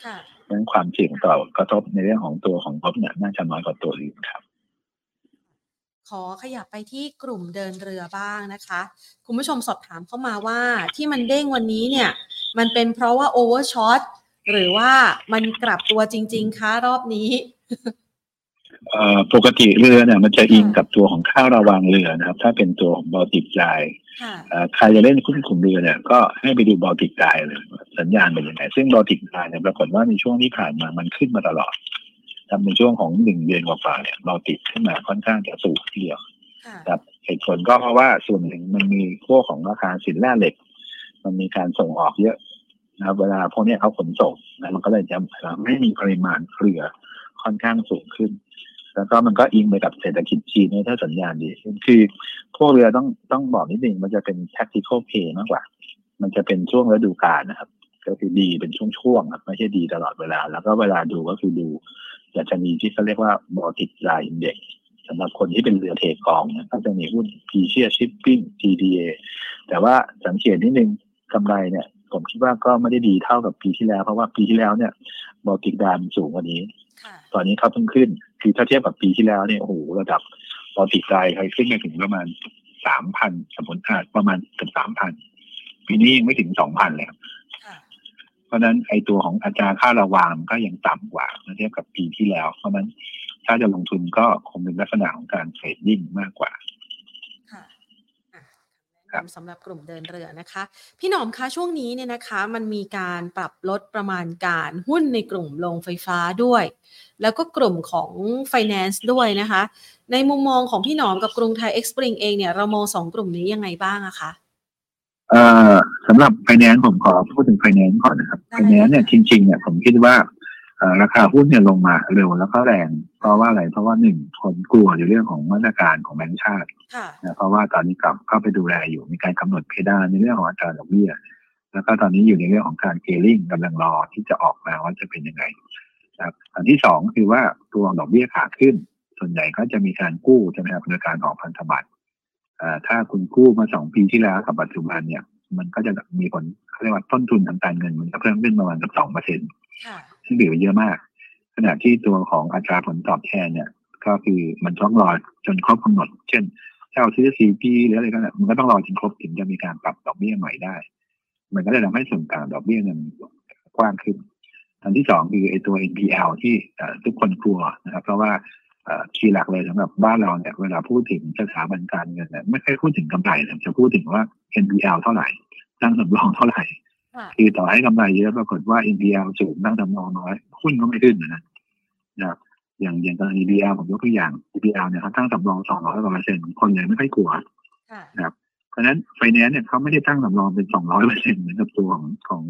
ค่ะงั้นความเสี่ยงต่อกระทบในเรื่องของตัวของท็อปเนี่ยน่าจะน้อยกว่าตัวอื่นครับขอขยับไปที่กลุ่มเดินเรือบ้างนะคะคุณผู้ชมสอบถามเข้ามาว่าที่มันเด้งวันนี้เนี่ยมันเป็นเพราะว่าโอเวอร์ช็อตหรือว่ามันกลับตัวจริงๆคะรอบนี้ปกติเรือเนี่ยมันจะอิงกับตัวของค่าระวางเรือนะครับถ้าเป็นตัวของ Baltic Dry ใครจะเล่นหุ้นกลุ่มเรือเนี่ยก็ให้ไปดู Baltic Dry เลยสัญญาณเป็นยังไงซึ่ง Baltic Dry เนี่ยปรากฏว่าในช่วงที่ผ่านมามันขึ้นมาตลอดทำในช่วงของ1เดือนกว่าๆเนี่ยเราติดขึ้นมาค่อนข้างจะสูงทีเดียวครับเหตุผลก็เพราะว่าส่วนหนึ่งมันมีพวกของราคาสินแร่เหล็กมันมีการส่งออกเยอะนะเวลาพวกนี้เขาขนส่งนะมันก็เลยจะไม่มีปริมาณเรือค่อนข้างสูงขึ้น แล้วก็มันก็อิงไปกับเศรษฐกิจจีนเนี่ยถ้าสัญญาณดีคือพวกเรือต้องบอกนิดนึงมันจะเป็น tactical play มากกว่ามันจะเป็นช่วงฤดูกาลนะครับก็คือดีเป็นช่วงๆครับไม่ใช่ดีตลอดเวลาแล้วก็เวลาดูก็คือดูดัชนีที่เขาเรียกว่า Baltic Dry Index สำหรับคนที่เป็นเรือเทกองนะก็จะมีหุ้น P-share Shipping GDA แต่ว่าสังเกตนิดนึงกำไรเนี่ยผมคิดว่าก็ไม่ได้ดีเท่ากับปีที่แล้วเพราะว่าปีที่แล้วเนี่ย Baltic Dry มันสูงกว่านี้ตอนนี้เขาเพิ่งขึ้นคือถ้าเทียบกับปีที่แล้วเนี่ยโอ้โหระดับ Baltic Dry เคยขึ้นไปถึงประมาณ 3,000 สมมุติประมาณเกือบ 3,000 ปีนี้ยังไม่ถึง 2,000 เลยครับเพราะนั้นไอตัวของอัตราค่าระวางก็ยังต่ำกว่าเมื่อเทียบกับปีที่แล้วเพราะนั้นถ้าจะลงทุนก็คงเป็นลักษณะของการเทรดดิ้งมากกว่าค่ะสำหรับกลุ่มเดินเรือนะคะพี่หนอมคะช่วงนี้เนี่ยนะคะมันมีการปรับลดประมาณการหุ้นในกลุ่มโรงไฟฟ้าด้วยแล้วก็กลุ่มของไฟแนนซ์ด้วยนะคะในมุมมองของพี่หนอมกับกรุงไทยเอ็กซ์ปริงเองเนี่ยเรามองสองกลุ่มนี้ยังไงบ้างอะคะสำหรับ finance ผมขอพูดถึง finance ก่อนนะครับ finance เนี่ยจริงๆเนี่ยผมคิดว่าราคาหุ้นเนี่ยลงมาเร็วแล้วก็แรงเพราะว่าอะไรเพราะว่าหนึ่งคนกลัวในเรื่องของมาตรการของแบงก์ชาตินะเพราะว่าตอนนี้กลับเข้าไปดูแลอยู่มีการกำหนดเพดานในเรื่องของอัตราดอกเบี้ยแล้วก็ตอนนี้อยู่ในเรื่องของการเกลิ่งกำลังรอที่จะออกมาว่าจะเป็นยังไงนะครับอันที่สองคือว่าตัวดอกเบี้ยขาขึ้นส่วนใหญ่ก็จะมีการกู้จะมีการออกพันธบัตรถ้าคุณกู้มา2ปีที่แล้วกับปัจจุบันเนี่ยมันก็จะมีผลเรียกว่าต้นทุนทางการเงินมันจะเพิ่มขึ้นประมาณ 2% ค่ะซึ่งถือว่าเยอะมากขณะที่ตัวของอัตราผลตอบแทนเนี่ยก็คือมันต้องรอจนครบกำหนดเช่นถ้าเอาซื้อ4ปีหรืออะไรก็แล้วมันก็ต้องรอจนครบถึงจะมีการปรับดอกเบี้ยใหม่ได้มันก็จะทำให้ส่วนกลางดอกเบี้ยมันกว้างขึ้นอันที่2คือไอ้ตัว NPL ที่ทุกคนกลัวนะครับเพราะว่าคีย์หลักเลยสำหรับบ้านเราเนี่ยเวลาพูดถึงสถาบันการเงินเนี่ยไม่ใช่พูดถึงกำไรนะจะพูดถึงว่า NPL เท่าไหร่ตั้งสำรองเท่าไหร่คือต่อให้กำไรเยอะปรากฏว่า NPL สูงตั้งสำรองน้อยหุ้นก็ไม่ขึ้นนะครับอย่างกรณี BBL ผมยกตัวอย่าง BBL เนี่ยเขาตั้งสำรอง 200% คนเลยไม่ค่อยกลัวนะครับเพราะฉะนั้นไฟแนนซ์เนี่ยเขาไม่ได้ตั้งสำรองเป็น 200% เหมือนกับตัว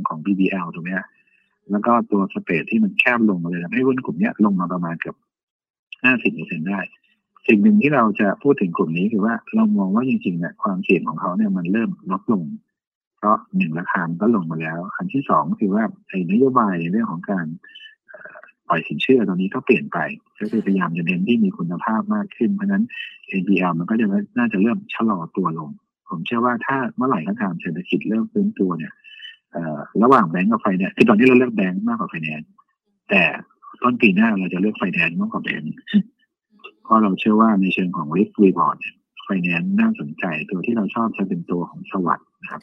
ของ BBL ถูกไหมฮะแล้วก็ตัวสเปรดที่มันแคบลงเลยทำให้หุ้นกลุ่มนี้ลงมาประมาณเกือบ50% ได้สิ่งหนึ่งที่เราจะพูดถึงกลุ่มนี้คือว่าเรามองว่าจริงๆเนี่ยความเสี่ยงของเขาเนี่ยมันเริ่มลดลงเพราะ1ราคาก็ลงมาแล้วอันที่2ก็คือว่าไอ้นโยบายในเรื่องของการปล่อยสินเชื่อตอนนี้ก็เปลี่ยนไปก็คือพยายามจะเน้นที่มีคุณภาพมากขึ้นเพราะนั้น NPL มันก็จะน่าจะเริ่มชะลอตัวลงผมเชื่อว่าถ้าเมื่อไหร่ก็ตามเศรษฐกิจเริ่มฟื้นตัวเนี่ยระหว่างแบงก์กับไฟแนนซ์คือตอนนี้เราเลือกแบงก์มากกว่าไฟแนนซ์แต่ต้นปีหน้าเราจะเลือกไฟแนนซ์มากกว่าแบงก์เพราะเราเชื่อว่าในเชิงของ risk reward ไฟแนนซ์น่าสนใจตัวที่เราชอบจะเป็นตัวของสวัสด์นะครับ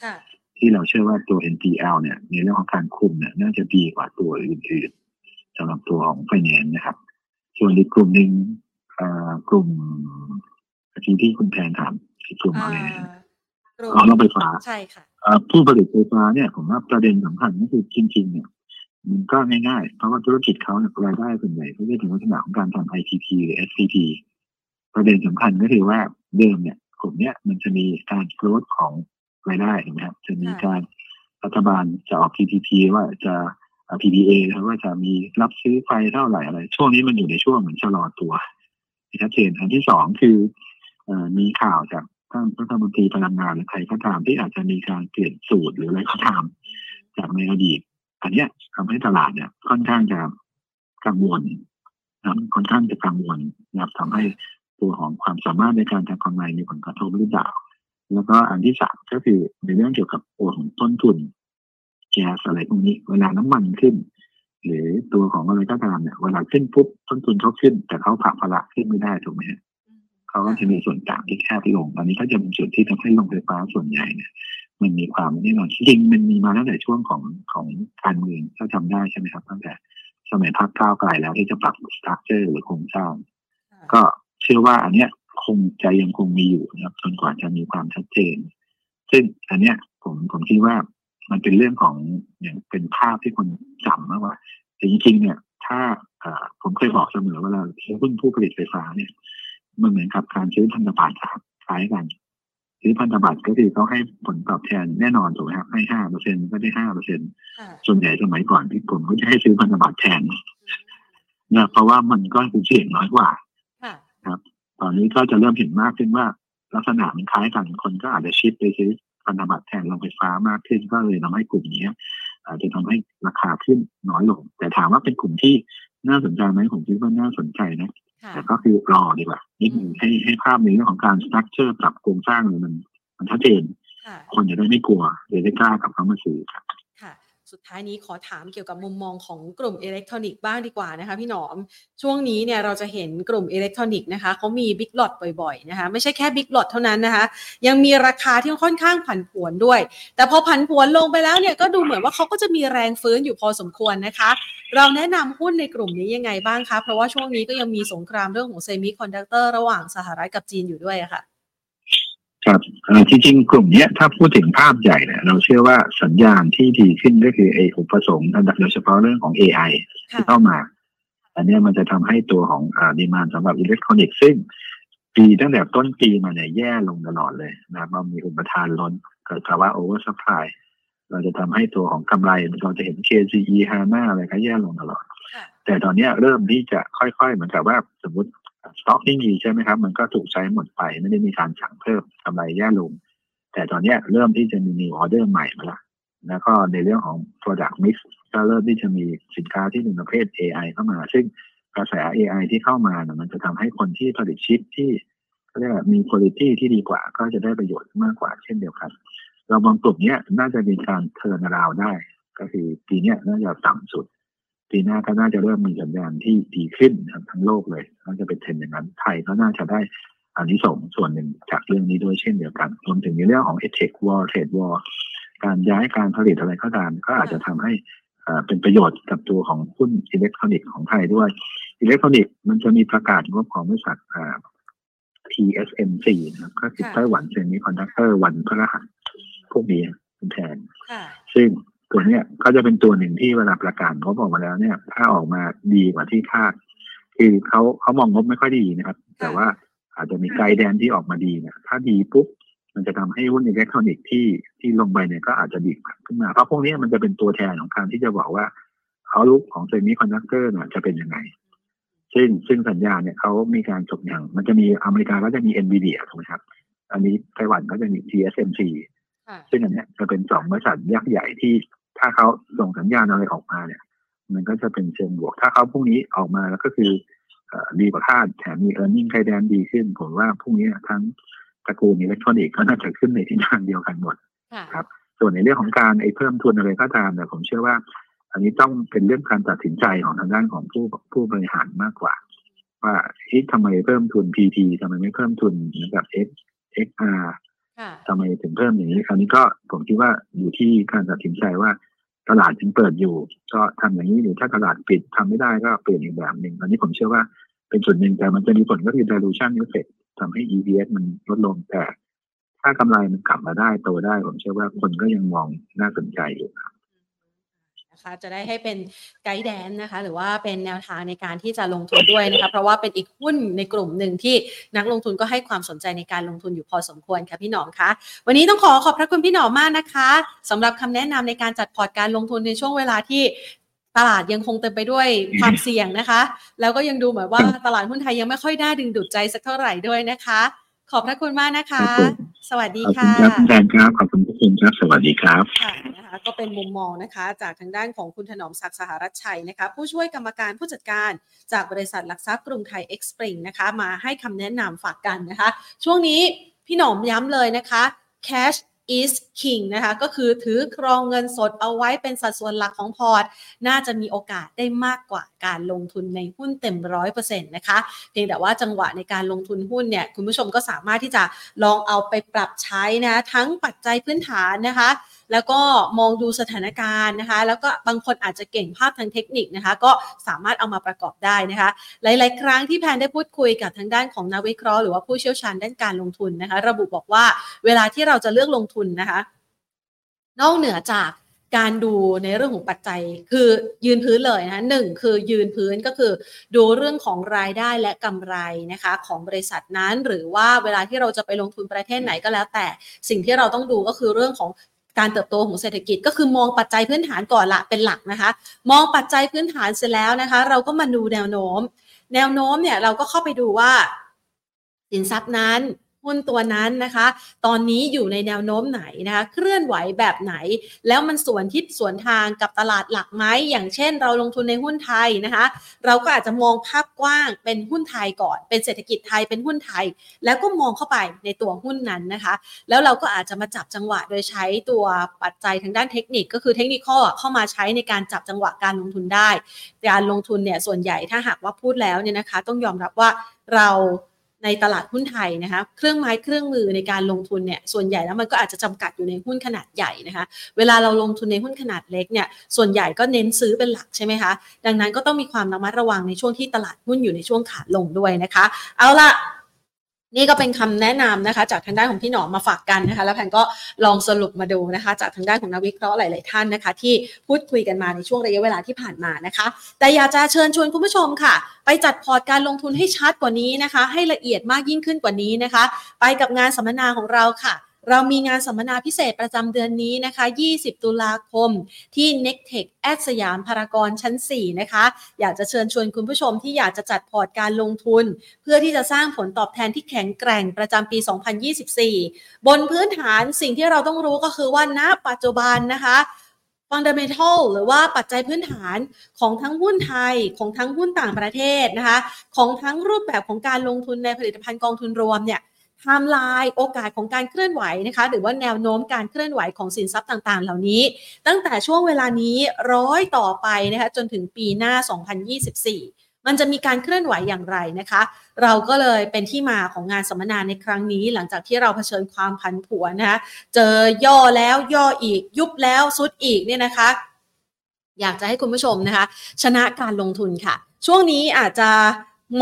ที่เราเชื่อว่าตัว NPL เนี่ยในเรื่องของการคุมเนี่ยน่าจะดีกว่าตัวอื่นๆสำหรับตัวของไฟแนนซ์นะครับส่วนอีกกลุ่มหนึ่งกลุ่มที่คุณแพนถามกลุ่มอะไรเอารถไฟฟ้าใช่ค่ะผู้ผลิตไฟฟ้าเนี่ยผมว่าประเด็นสำคัญก็คือจริงๆเนี่ยมันก็ง่ายๆเพราะว่าธุรกิจเขาเนี่ยรายได้ส่วนใหญ่ก็จะเป็นลักษณะของการทำ ICT หรือ SCT ประเด็นสำคัญก็คือว่าเดิมเนี่ยกลุ่มเนี้ยมันจะมีการโกรธของรายได้เห็นไหมครับจะมีการรัฐบาลจะออก PPP ว่าจะ PPA ว่าจะมีรับซื้อไฟเท่าไหร่อะไรช่วงนี้มันอยู่ในช่วงเหมือนชะลอตัวชัดเจนอันที่สองคือมีข่าวจากท่านรัฐมนตรีพลังงานหรือใครก็ตามที่อาจจะมีการเปลี่ยนสูตรหรืออะไรก็ตามจากในอดีตอันนี้ทำให้ตลาดเนี่ยค่อนข้างจะกังวลนะค่อนข้างจะกังวลนะครับทำให้ตัวของความสามารถในการทำกำไรมีผลกระทบหรือเปล่าแล้วก็อันที่สามก็คือในเรื่องเกี่ยวกับตัวของต้นทุนแก๊สอะไรพวกนี้เวลาน้ำมันขึ้นหรือตัวของอะไรก็ตามเนี่ยเวลาขึ้นปุ๊บต้นทุนเขาขึ้นแต่เขาผักภาระขึ้นไม่ได้ถูกไหมเขาก็จะมีส่วนต่างที่แคบลงอันนี้ก็จะเป็นจุดที่ทำให้โรงไฟฟ้าส่วนใหญ่เนี่ยมันมีความแน่นอนจริงมันมีมาตั้งแต่ช่วงของการเมืองถ้าจำได้ใช่ไหมครับตั้งแต่สมัยพรรคก้าวไกลแล้วที่จะปรับสตรัคเจอร์หรือโครงสร้างก็เชื่อว่าอันเนี้ยคงจะยังคงมีอยู่นะครับจนกว่าจะมีความชัดเจนซึ่งอันเนี้ยผมคิดว่ามันเป็นเรื่องของอย่างเป็นภาพที่คนจำมากว่าจริงๆเนี่ยถ้าผมเคยบอกเสมอเวลาซื้อหุ้นผู้ผลิตไฟฟ้าเนี่ยมันเหมือนกับการซื้อพันธบัตรคล้ายกันซื้อพันธบัตรก็คือเขาให้ผลตอบแทนแน่นอนถูกไหมครับให้ 5% ก็ได้ 5% ส่วนใหญ่สมัยก่อนที่ผมก็จะให้ซื้อพันธบัตรแทนนะเพราะว่ามันก็เสี่ยงน้อยกว่า ครับตอนนี้ก็จะเริ่มเห็นมากขึ้นว่าลักษณะมันคล้ายกันคนก็อาจจะชิปไปซื้อพันธบัตรแทนโรงไฟฟ้ามากขึ้นก็เลยทำให้กลุ่มนี้อาจจะทำให้ราคาขึ้นน้อยลงแต่ถามว่าเป็นกลุ่มที่น่าสนใจไหมผมคิดว่าน่าสนใจนะแต่ก็คือรอดีกว่านิดนึงให้ภาพในเรื่องของการสตรัคเจอร์ปรับโครงสร้างมันชัดเจนคนจะได้ไม่กลัวจะได้กล้ากับเขามาซื้อครับค่ะสุดท้ายนี้ขอถามเกี่ยวกับมุมมองของกลุ่มอิเล็กทรอนิกส์บ้างดีกว่านะคะพี่หนอมช่วงนี้เนี่ยเราจะเห็นกลุ่มอิเล็กทรอนิกส์นะคะเขามีบิ๊กล็อตบ่อยๆนะคะไม่ใช่แค่บิ๊กล็อตเท่านั้นนะคะยังมีราคาที่ค่อนข้างผันผวนด้วยแต่พอผันผวนลงไปแล้วเนี่ยก็ดูเหมือนว่าเขาก็จะมีแรงฟื้นอยู่พอสมควรนะคะเราแนะนำหุ้นในกลุ่มนี้ยังไงบ้างคะเพราะว่าช่วงนี้ก็ยังมีสงครามเรื่องของเซมิคอนดักเตอร์ระหว่างสหรัฐกับจีนอยู่ด้วยค่ะครับจริงๆกลุ่มนี้ถ้าพูดถึงภาพใหญ่เนี่ยเราเชื่อว่าสัญญาณที่ดีขึ้นก็คือไอ้อุปสงค์โดยเฉพาะเรื่องของ AI ที่เข้ามาอันนี้มันจะทำให้ตัวของดีมานด์สำหรับอิเล็กทรอนิกส์ซึ่งปีตั้งแต่ต้นปีมาเนี่ยแย่ลงตลอดเลยนะมันมีอุปทานล้นเกิดภาวะโอเวอร์ซัพพลายเราจะทำให้ตัวของกำไรเราจะเห็น KCE ฮาน่าอะไรก็แย่ลงตลอดแต่ตอนนี้เริ่มที่จะค่อยๆเหมือนกับว่าสมมติสต็อกที่มีใช่ไหมครับมันก็ถูกใช้หมดไปไม่ได้มีการสั่งเพิ่มกำไรแย่ลงแต่ตอนนี้เริ่มที่จะมี new order ใหม่มาแล้วแล้วก็ในเรื่องของ product mix ก็เริ่มที่จะมีสินค้าที่เป็นประเภท AI เข้ามาซึ่งกระแส AI ที่เข้ามาเนี่ยมันจะทำให้คนที่ผลิตชิปที่เขาเรียกว่ามี quality ที่ดีกว่าก็จะได้ประโยชน์มากกว่าเช่นเดียวกันเรามองกลุ่มนี้น่าจะมีการ turn around ได้ก็คือปีนี้น่าจะต่ำสุดปีหน้าก็น่าจะเริ่มมีสัญญาณที่ดีขึ้นทั้งโลกเลยน่าจะเป็นเทรนด์อย่างนั้นไทยก็น่าจะได้อานิสงส์ส่วนหนึ่งจากเรื่องนี้ด้วยเช่นเดียวกันรวมถึงในเรื่องของ Tech War Trade War การย้ายการผลิตอะไรก็ตามก็อาจจะทำให้เป็นประโยชน์กับตัวของหุ้นอิเล็กทรอนิกส์ของไทยด้วยอิเล็กทรอนิกส์มันจะมีประกาศงบของบริษัท TSMC นะครับก็คือไต้หวันเซมิคอนดักเตอร์วันพฤหัสพวกนี้เป็นแทนซึ่งตัวนี้ก็จะเป็นตัวหนึ่งที่เวลาประกาศเขาบอกมาแล้วเนี่ยถ้าออกมาดีกว่าที่คาดคือเขามองงบไม่ค่อยดีนะครับแต่ว่าอาจจะมีไกด์แดนที่ออกมาดีเนี่ยถ้าดีปุ๊บมันจะทำให้หุ้นอิเล็กทรอนิกส์ที่ลงไปเนี่ยก็อาจจะดีขึ้นมาเพราะพวกนี้มันจะเป็นตัวแทนของการที่จะบอกว่าเอาลุกของเซมิคอนดักเตอร์เนี่ยจะเป็นยังไงซึ่งสัญญาเนี่ยเขามีการจบอย่างมันจะมีอเมริกาก็จะมี NVIDIA ถูกไหมครับอันนี้ไต้หวันก็จะมี TSMC ซึ่งอันนี้จะเป็นสองบริษัทยักษ์ใหญ่ที่ถ้าเขาส่งสัญญาณอะไรออกมาเนี่ยมันก็จะเป็นเชิงบวกถ้าเขาพรุ่งนี้ออกมาแล้วก็คือดีกว่าคาดแถมมี earning ไกด์แดนดีขึ้นผมว่าพรุ่งนี้ทั้งตระกูลอิเล็กทรอนิกส์ก็น่าจะขึ้นในทิศทางเดียวกันหมดครับส่วนในเรื่องของการเพิ่มทุนอะไรก็ตามเนี่ยผมเชื่อว่าอันนี้ต้องเป็นเรื่องการตัดสินใจของทางด้านของผู้บริหารมากกว่าว่าทำไมเพิ่มทุน PT ทำไมไม่เพิ่มทุนแบบ XRทำไมถึงเพิ่มอย่างนี้คราวนี้ก็ผมคิดว่าอยู่ที่การตัดสินใจว่าตลาดยังเปิดอยู่ก็ทำอย่างนี้หรือถ้าตลาดปิดทำไม่ได้ก็เปลี่ยนอีกแบบหนึ่งอันนี้ผมเชื่อว่าเป็นส่วนหนึ่งแต่มันจะมีผลก็คือ dilution effect ทำให้ EPS มันลดลงแต่ถ้ากำไรมันกลับมาได้โตได้ผมเชื่อว่าคนก็ยังมองน่าสนใจอยู่จะได้ให้เป็นไกด์แดนนะคะหรือว่าเป็นแนวทางในการที่จะลงทุนด้วยนะคะเพราะว่าเป็นอีกหุ้นในกลุ่มหนึ่งที่นักลงทุนก็ให้ความสนใจในการลงทุนอยู่พอสมควรค่ะพี่หนอมคะวันนี้ต้องขอบพระคุณพี่หนอมมากนะคะสำหรับคำแนะนำในการจัดพอร์ตการลงทุนในช่วงเวลาที่ตลาดยังคงเต็มไปด้วยความเสี่ยงนะคะแล้วก็ยังดูเหมือนว่าตลาดหุ้นไทยยังไม่ค่อยได้ดึงดูดใจสักเท่าไหร่ด้วยนะคะขอบพระคุณมากนะคะสวัสดีค่ะขอบคุณครับขอบคุณทุกคนครับสวัสดีครับค่ะนะคะก็เป็นมุมมองนะคะจากทางด้านของคุณถนอมศักดิ์สหรัชชัยนะคะผู้ช่วยกรรมการผู้จัดการจากบริษัทหลักทรัพย์กรุงไทยเอ็กซ์ปริงนะคะมาให้คำแนะนำฝากกันนะคะช่วงนี้พี่หนอมย้ำเลยนะคะ cash is king นะคะก็คือถือครองเงินสดเอาไว้เป็นสัดส่วนหลักของพอร์ตน่าจะมีโอกาสได้มากกว่าการลงทุนในหุ้นเต็ม 100% นะคะเพียงแต่ว่าจังหวะในการลงทุนหุ้นเนี่ยคุณผู้ชมก็สามารถที่จะลองเอาไปปรับใช้นะทั้งปัจจัยพื้นฐานนะคะแล้วก็มองดูสถานการณ์นะคะแล้วก็บางคนอาจจะเก่งภาพทางเทคนิคนะคะก็สามารถเอามาประกอบได้นะคะหลายๆครั้งที่แพนได้พูดคุยกับทางด้านของนักวิเคราะห์หรือว่าผู้เชี่ยวชาญด้านการลงทุนนะคะระบุบอกว่าเวลาที่เราจะเลือกลงทุนนะคะนอกเหนือจากการดูในเรื่องของปัจจัยคือยืนพื้นเลยนะคะหนึ่งคือยืนพื้นก็คือดูเรื่องของรายได้และกำไรนะคะของบริษัทนั้นหรือว่าเวลาที่เราจะไปลงทุนประเทศไหนก็แล้วแต่สิ่งที่เราต้องดูก็คือเรื่องของการเติบโตของเศรษฐกิจก็คือมองปัจจัยพื้นฐานก่อนละเป็นหลักนะคะมองปัจจัยพื้นฐานเสร็จแล้วนะคะเราก็มาดูแนวโน้มเนี่ยเราก็เข้าไปดูว่า สินทรัพย์นั้นหุ้นตัวนั้นนะคะตอนนี้อยู่ในแนวโน้มไหนนะคะเคลื่อนไหวแบบไหนแล้วมันสวนทิศสวนทางกับตลาดหลักไหมอย่างเช่นเราลงทุนในหุ้นไทยนะคะเราก็อาจจะมองภาพกว้างเป็นหุ้นไทยก่อนเป็นเศรษฐกิจไทยเป็นหุ้นไทยแล้วก็มองเข้าไปในตัวหุ้นนั้นนะคะแล้วเราก็อาจจะมาจับจังหวะโดยใช้ตัวปัจจัยทางด้านเทคนิคก็คือเทคนิคเข้ามาใช้ในการจับจังหวะการลงทุนได้การลงทุนเนี่ยส่วนใหญ่ถ้าหากว่าพูดแล้วเนี่ยนะคะต้องยอมรับว่าเราในตลาดหุ้นไทยนะคะเครื่องไม้เครื่องมือในการลงทุนเนี่ยส่วนใหญ่แล้วมันก็อาจจะจำกัดอยู่ในหุ้นขนาดใหญ่นะคะเวลาเราลงทุนในหุ้นขนาดเล็กเนี่ยส่วนใหญ่ก็เน้นซื้อเป็นหลักใช่ไหมคะดังนั้นก็ต้องมีความระมัดระวังในช่วงที่ตลาดหุ้นอยู่ในช่วงขาลงด้วยนะคะเอาละนี่ก็เป็นคำแนะนำนะคะจากทางด้านของพี่หนอมมาฝากกันนะคะแล้วแพนก็ลองสรุปมาดูนะคะจากทางด้านของนักวิเคราะห์หลายๆท่านนะคะที่พูดคุยกันมาในช่วงระยะเวลาที่ผ่านมานะคะแต่อยากจะเชิญชวนคุณผู้ชมค่ะไปจัดพอร์ตการลงทุนให้ชัดกว่านี้นะคะให้ละเอียดมากยิ่งขึ้นกว่านี้นะคะไปกับงานสัมมนาของเราค่ะเรามีงานสัมมนาพิเศษประจำเดือนนี้นะคะ20ตุลาคมที่ Nectech แอดสยามพารากอนชั้น4นะคะอยากจะเชิญชวนคุณผู้ชมที่อยากจะจัดพอร์ตการลงทุนเพื่อที่จะสร้างผลตอบแทนที่แข็งแกร่งประจำปี2024บนพื้นฐานสิ่งที่เราต้องรู้ก็คือว่าณปัจจุบันนะคะfundamental หรือว่าปัจจัยพื้นฐานของทั้งหุ้นไทยของทั้งหุ้นต่างประเทศนะคะของทั้งรูปแบบของการลงทุนในผลิตภัณฑ์กองทุนรวมเนี่ยไทม์ไลน์โอกาสของการเคลื่อนไหวนะคะหรือว่าแนวโน้มการเคลื่อนไหวของสินทรัพย์ต่างๆเหล่านี้ตั้งแต่ช่วงเวลานี้ร้อยต่อไปนะคะจนถึงปีหน้า2024มันจะมีการเคลื่อนไหวอย่างไรนะคะเราก็เลยเป็นที่มาของงานสัมมนาในครั้งนี้หลังจากที่เราเผชิญความผันผวนนะคะเจอย่อแล้วย่ออีกยุบแล้วซุดอีกเนี่ยนะคะอยากจะให้คุณผู้ชมนะคะชนะการลงทุนค่ะช่วงนี้อาจจะ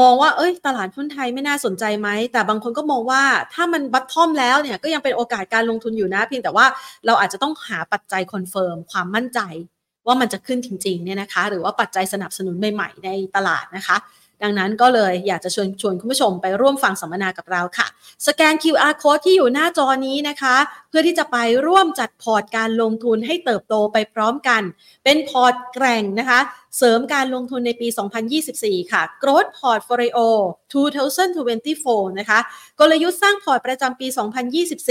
มองว่าตลาดหุ้นไทยไม่น่าสนใจไหมแต่บางคนก็มองว่าถ้ามันบัตทอมแล้วเนี่ยก็ยังเป็นโอกาสการลงทุนอยู่นะเพียงแต่ว่าเราอาจจะต้องหาปัจจัยคอนเฟิร์มความมั่นใจว่ามันจะขึ้นจริงๆเนี่ยนะคะหรือว่าปัจจัยสนับสนุนใหม่ๆในตลาดนะคะดังนั้นก็เลยอยากจะชวนคุณผู้ชมไปร่วมฟังสัมมนากับเราค่ะสแกน QR Code ที่อยู่หน้าจอนี้นะคะเพื่อที่จะไปร่วมจัดพอร์ตการลงทุนให้เติบโตไปพร้อมกันเป็นพอร์ตแกร่งนะคะเสริมการลงทุนในปี2024ค่ะ Growth Portfolio 2024นะคะกลยุทธ์สร้างพอร์ตประจำปี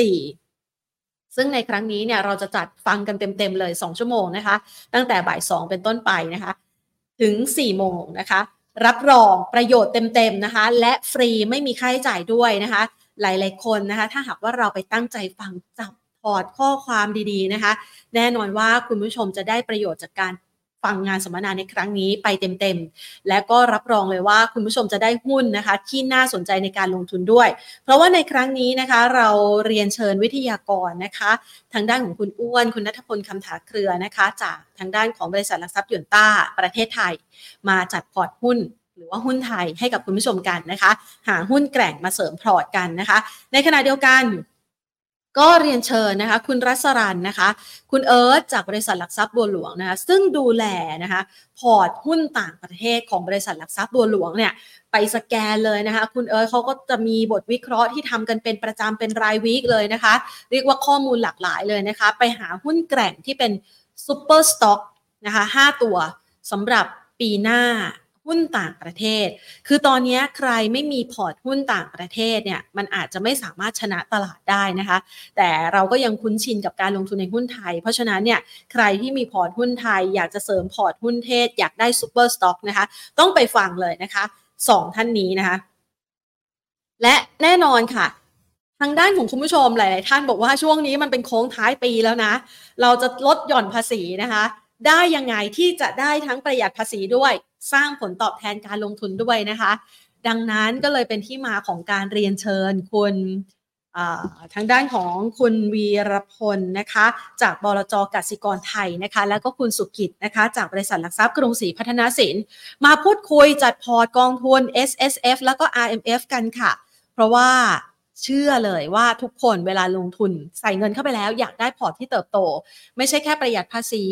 2024ซึ่งในครั้งนี้เนี่ยเราจะจัดฟังกันเต็มๆเลย2ชั่วโมงนะคะตั้งแต่บ่าย2เป็นต้นไปนะคะถึง 4 โมงนะคะรับรองประโยชน์เต็มๆนะคะและฟรีไม่มีค่าใช้จ่ายด้วยนะคะหลายๆคนนะคะถ้าหากว่าเราไปตั้งใจฟังจับพอร์ตข้อความดีๆนะคะแน่นอนว่าคุณผู้ชมจะได้ประโยชน์จากการฟังงานสัมมนาในครั้งนี้ไปเต็มๆและก็รับรองเลยว่าคุณผู้ชมจะได้หุ้นนะคะที่น่าสนใจในการลงทุนด้วยเพราะว่าในครั้งนี้นะคะเราเรียนเชิญวิทยากรนะคะทางด้านของคุณอ้วนคุณณัฐพลคำถาเครือนะคะจากทางด้านของบริษัทหลักทรัพย์หยวนต้าประเทศไทยมาจัดพอร์ตหุ้นหรือว่าหุ้นไทยให้กับคุณผู้ชมกันนะคะหาหุ้นแกร่งมาเสริมพอร์ตกันนะคะในขณะเดียวกันก็เรียนเชิญนะคะคุณรัศรันนะคะคุณเอิร์ธจากบริษัทหลักทรัพย์บัวหลวงนะคะซึ่งดูแลนะคะพอร์ตหุ้นต่างประเทศของบริษัทหลักทรัพย์บัวหลวงเนี่ยไปสแกนเลยนะคะคุณเอิร์ธเขาก็จะมีบทวิเคราะห์ที่ทำกันเป็นประจำเป็นรายวีคเลยนะคะเรียกว่าข้อมูลหลากหลายเลยนะคะไปหาหุ้นแกร่งที่เป็นซุปเปอร์สต็อกนะคะ5ตัวสำหรับปีหน้าหุ้นต่างประเทศคือตอนนี้ใครไม่มีพอร์ตหุ้นต่างประเทศเนี่ยมันอาจจะไม่สามารถชนะตลาดได้นะคะแต่เราก็ยังคุ้นชินกับการลงทุนในหุ้นไทยเพราะฉะนั้นเนี่ยใครที่มีพอร์ตหุ้นไทยอยากจะเสริมพอร์ตหุ้นเทศอยากได้ซุปเปอร์สต็อกนะคะต้องไปฟังเลยนะคะ2ท่านนี้นะคะและแน่นอนค่ะทางด้านของคุณผู้ชมหลายๆท่านบอกว่าช่วงนี้มันเป็นโค้งท้ายปีแล้วนะเราจะลดหย่อนภาษีนะคะได้ยังไงที่จะได้ทั้งประหยัดภาษีด้วยสร้างผลตอบแทนการลงทุนด้วยนะคะดังนั้นก็เลยเป็นที่มาของการเรียนเชิญคุณทางด้านของคุณวีรพลนะคะจากบลจ.กสิกรไทยนะคะแล้วก็คุณสุกิจนะคะจากบริษัทหลักทรัพย์กรุงศรีพัฒนาสินมาพูดคุยจัดพอร์ตกองทุน SSF แล้วก็ IMF กันค่ะเพราะว่าเชื่อเลยว่าทุกคนเวลาลงทุนใส่เงินเข้าไปแล้วอยากได้พอร์ตที่เติบโตไม่ใช่แค่ประหยัดภาษี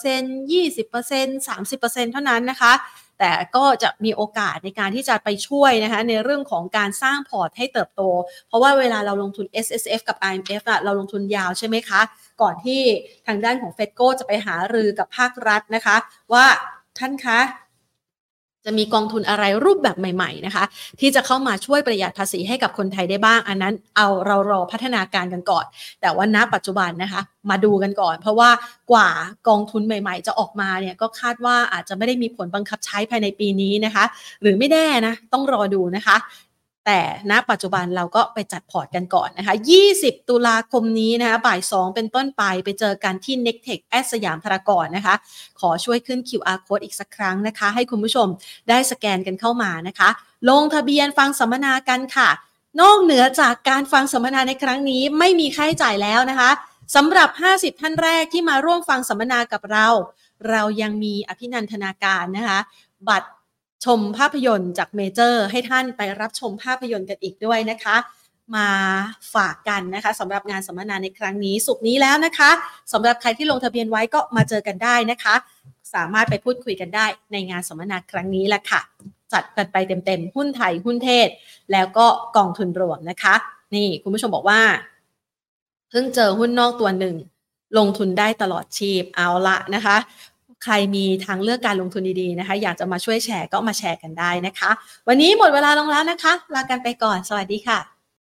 10% 20% 30% เท่านั้นนะคะแต่ก็จะมีโอกาสในการที่จะไปช่วยนะคะในเรื่องของการสร้างพอร์ตให้เติบโตเพราะว่าเวลาเราลงทุน SSF กับ IMF อะเราลงทุนยาวใช่ไหมคะก่อนที่ทางด้านของ FETCO จะไปหารือกับภาครัฐนะคะว่าท่านคะ จะมีกองทุนอะไรรูปแบบใหม่ๆนะคะที่จะเข้ามาช่วยประหยัดภาษีให้กับคนไทยได้บ้างอันนั้นเอาเรารอพัฒนาการกันก่อนแต่ว่าณปัจจุบันนะคะมาดูกันก่อนเพราะว่ากว่ากองทุนใหม่ๆจะออกมาเนี่ยก็คาดว่าอาจจะไม่ได้มีผลบังคับใช้ภายในปีนี้นะคะหรือไม่แน่นะต้องรอดูนะคะแต่ณปัจจุบันเราก็ไปจัดพอร์ตกันก่อนนะคะ20ตุลาคมนี้นะคะบ่าย2เป็นต้นไปเจอกันที่ Nectech แอดสยามพารากอนนะคะขอช่วยขึ้น QR Code อีกสักครั้งนะคะให้คุณผู้ชมได้สแกนกันเข้ามานะคะลงทะเบียนฟังสัมมนากันค่ะนอกเหนือจากการฟังสัมมนาในครั้งนี้ไม่มีค่าใช้จ่ายแล้วนะคะสำหรับ50ท่านแรกที่มาร่วมฟังสัมมนากับเรายังมีอภินันทนาการนะคะบัตรชมภาพยนตร์จากเมเจอร์ให้ท่านไปรับชมภาพยนตร์กันอีกด้วยนะคะมาฝากกันนะคะสำหรับงานสัมมนาในครั้งนี้ศุกร์นี้แล้วนะคะสำหรับใครที่ลงทะเบียนไว้ก็มาเจอกันได้นะคะสามารถไปพูดคุยกันได้ในงานสัมมนาครั้งนี้ละค่ะจัดกันไปเต็มๆหุ้นไทยหุ้นเทศแล้วก็กองทุนรวมนะคะนี่คุณผู้ชมบอกว่าเพิ่งเจอหุ้นนอกตัวหนึ่งลงทุนได้ตลอดชีพเอาละนะคะใครมีทางเลือกการลงทุนดีๆนะคะอยากจะมาช่วยแชร์ก็มาแชร์กันได้นะคะวันนี้หมดเวลาลงแล้วนะคะลากันไปก่อนสวัสดีค่ะ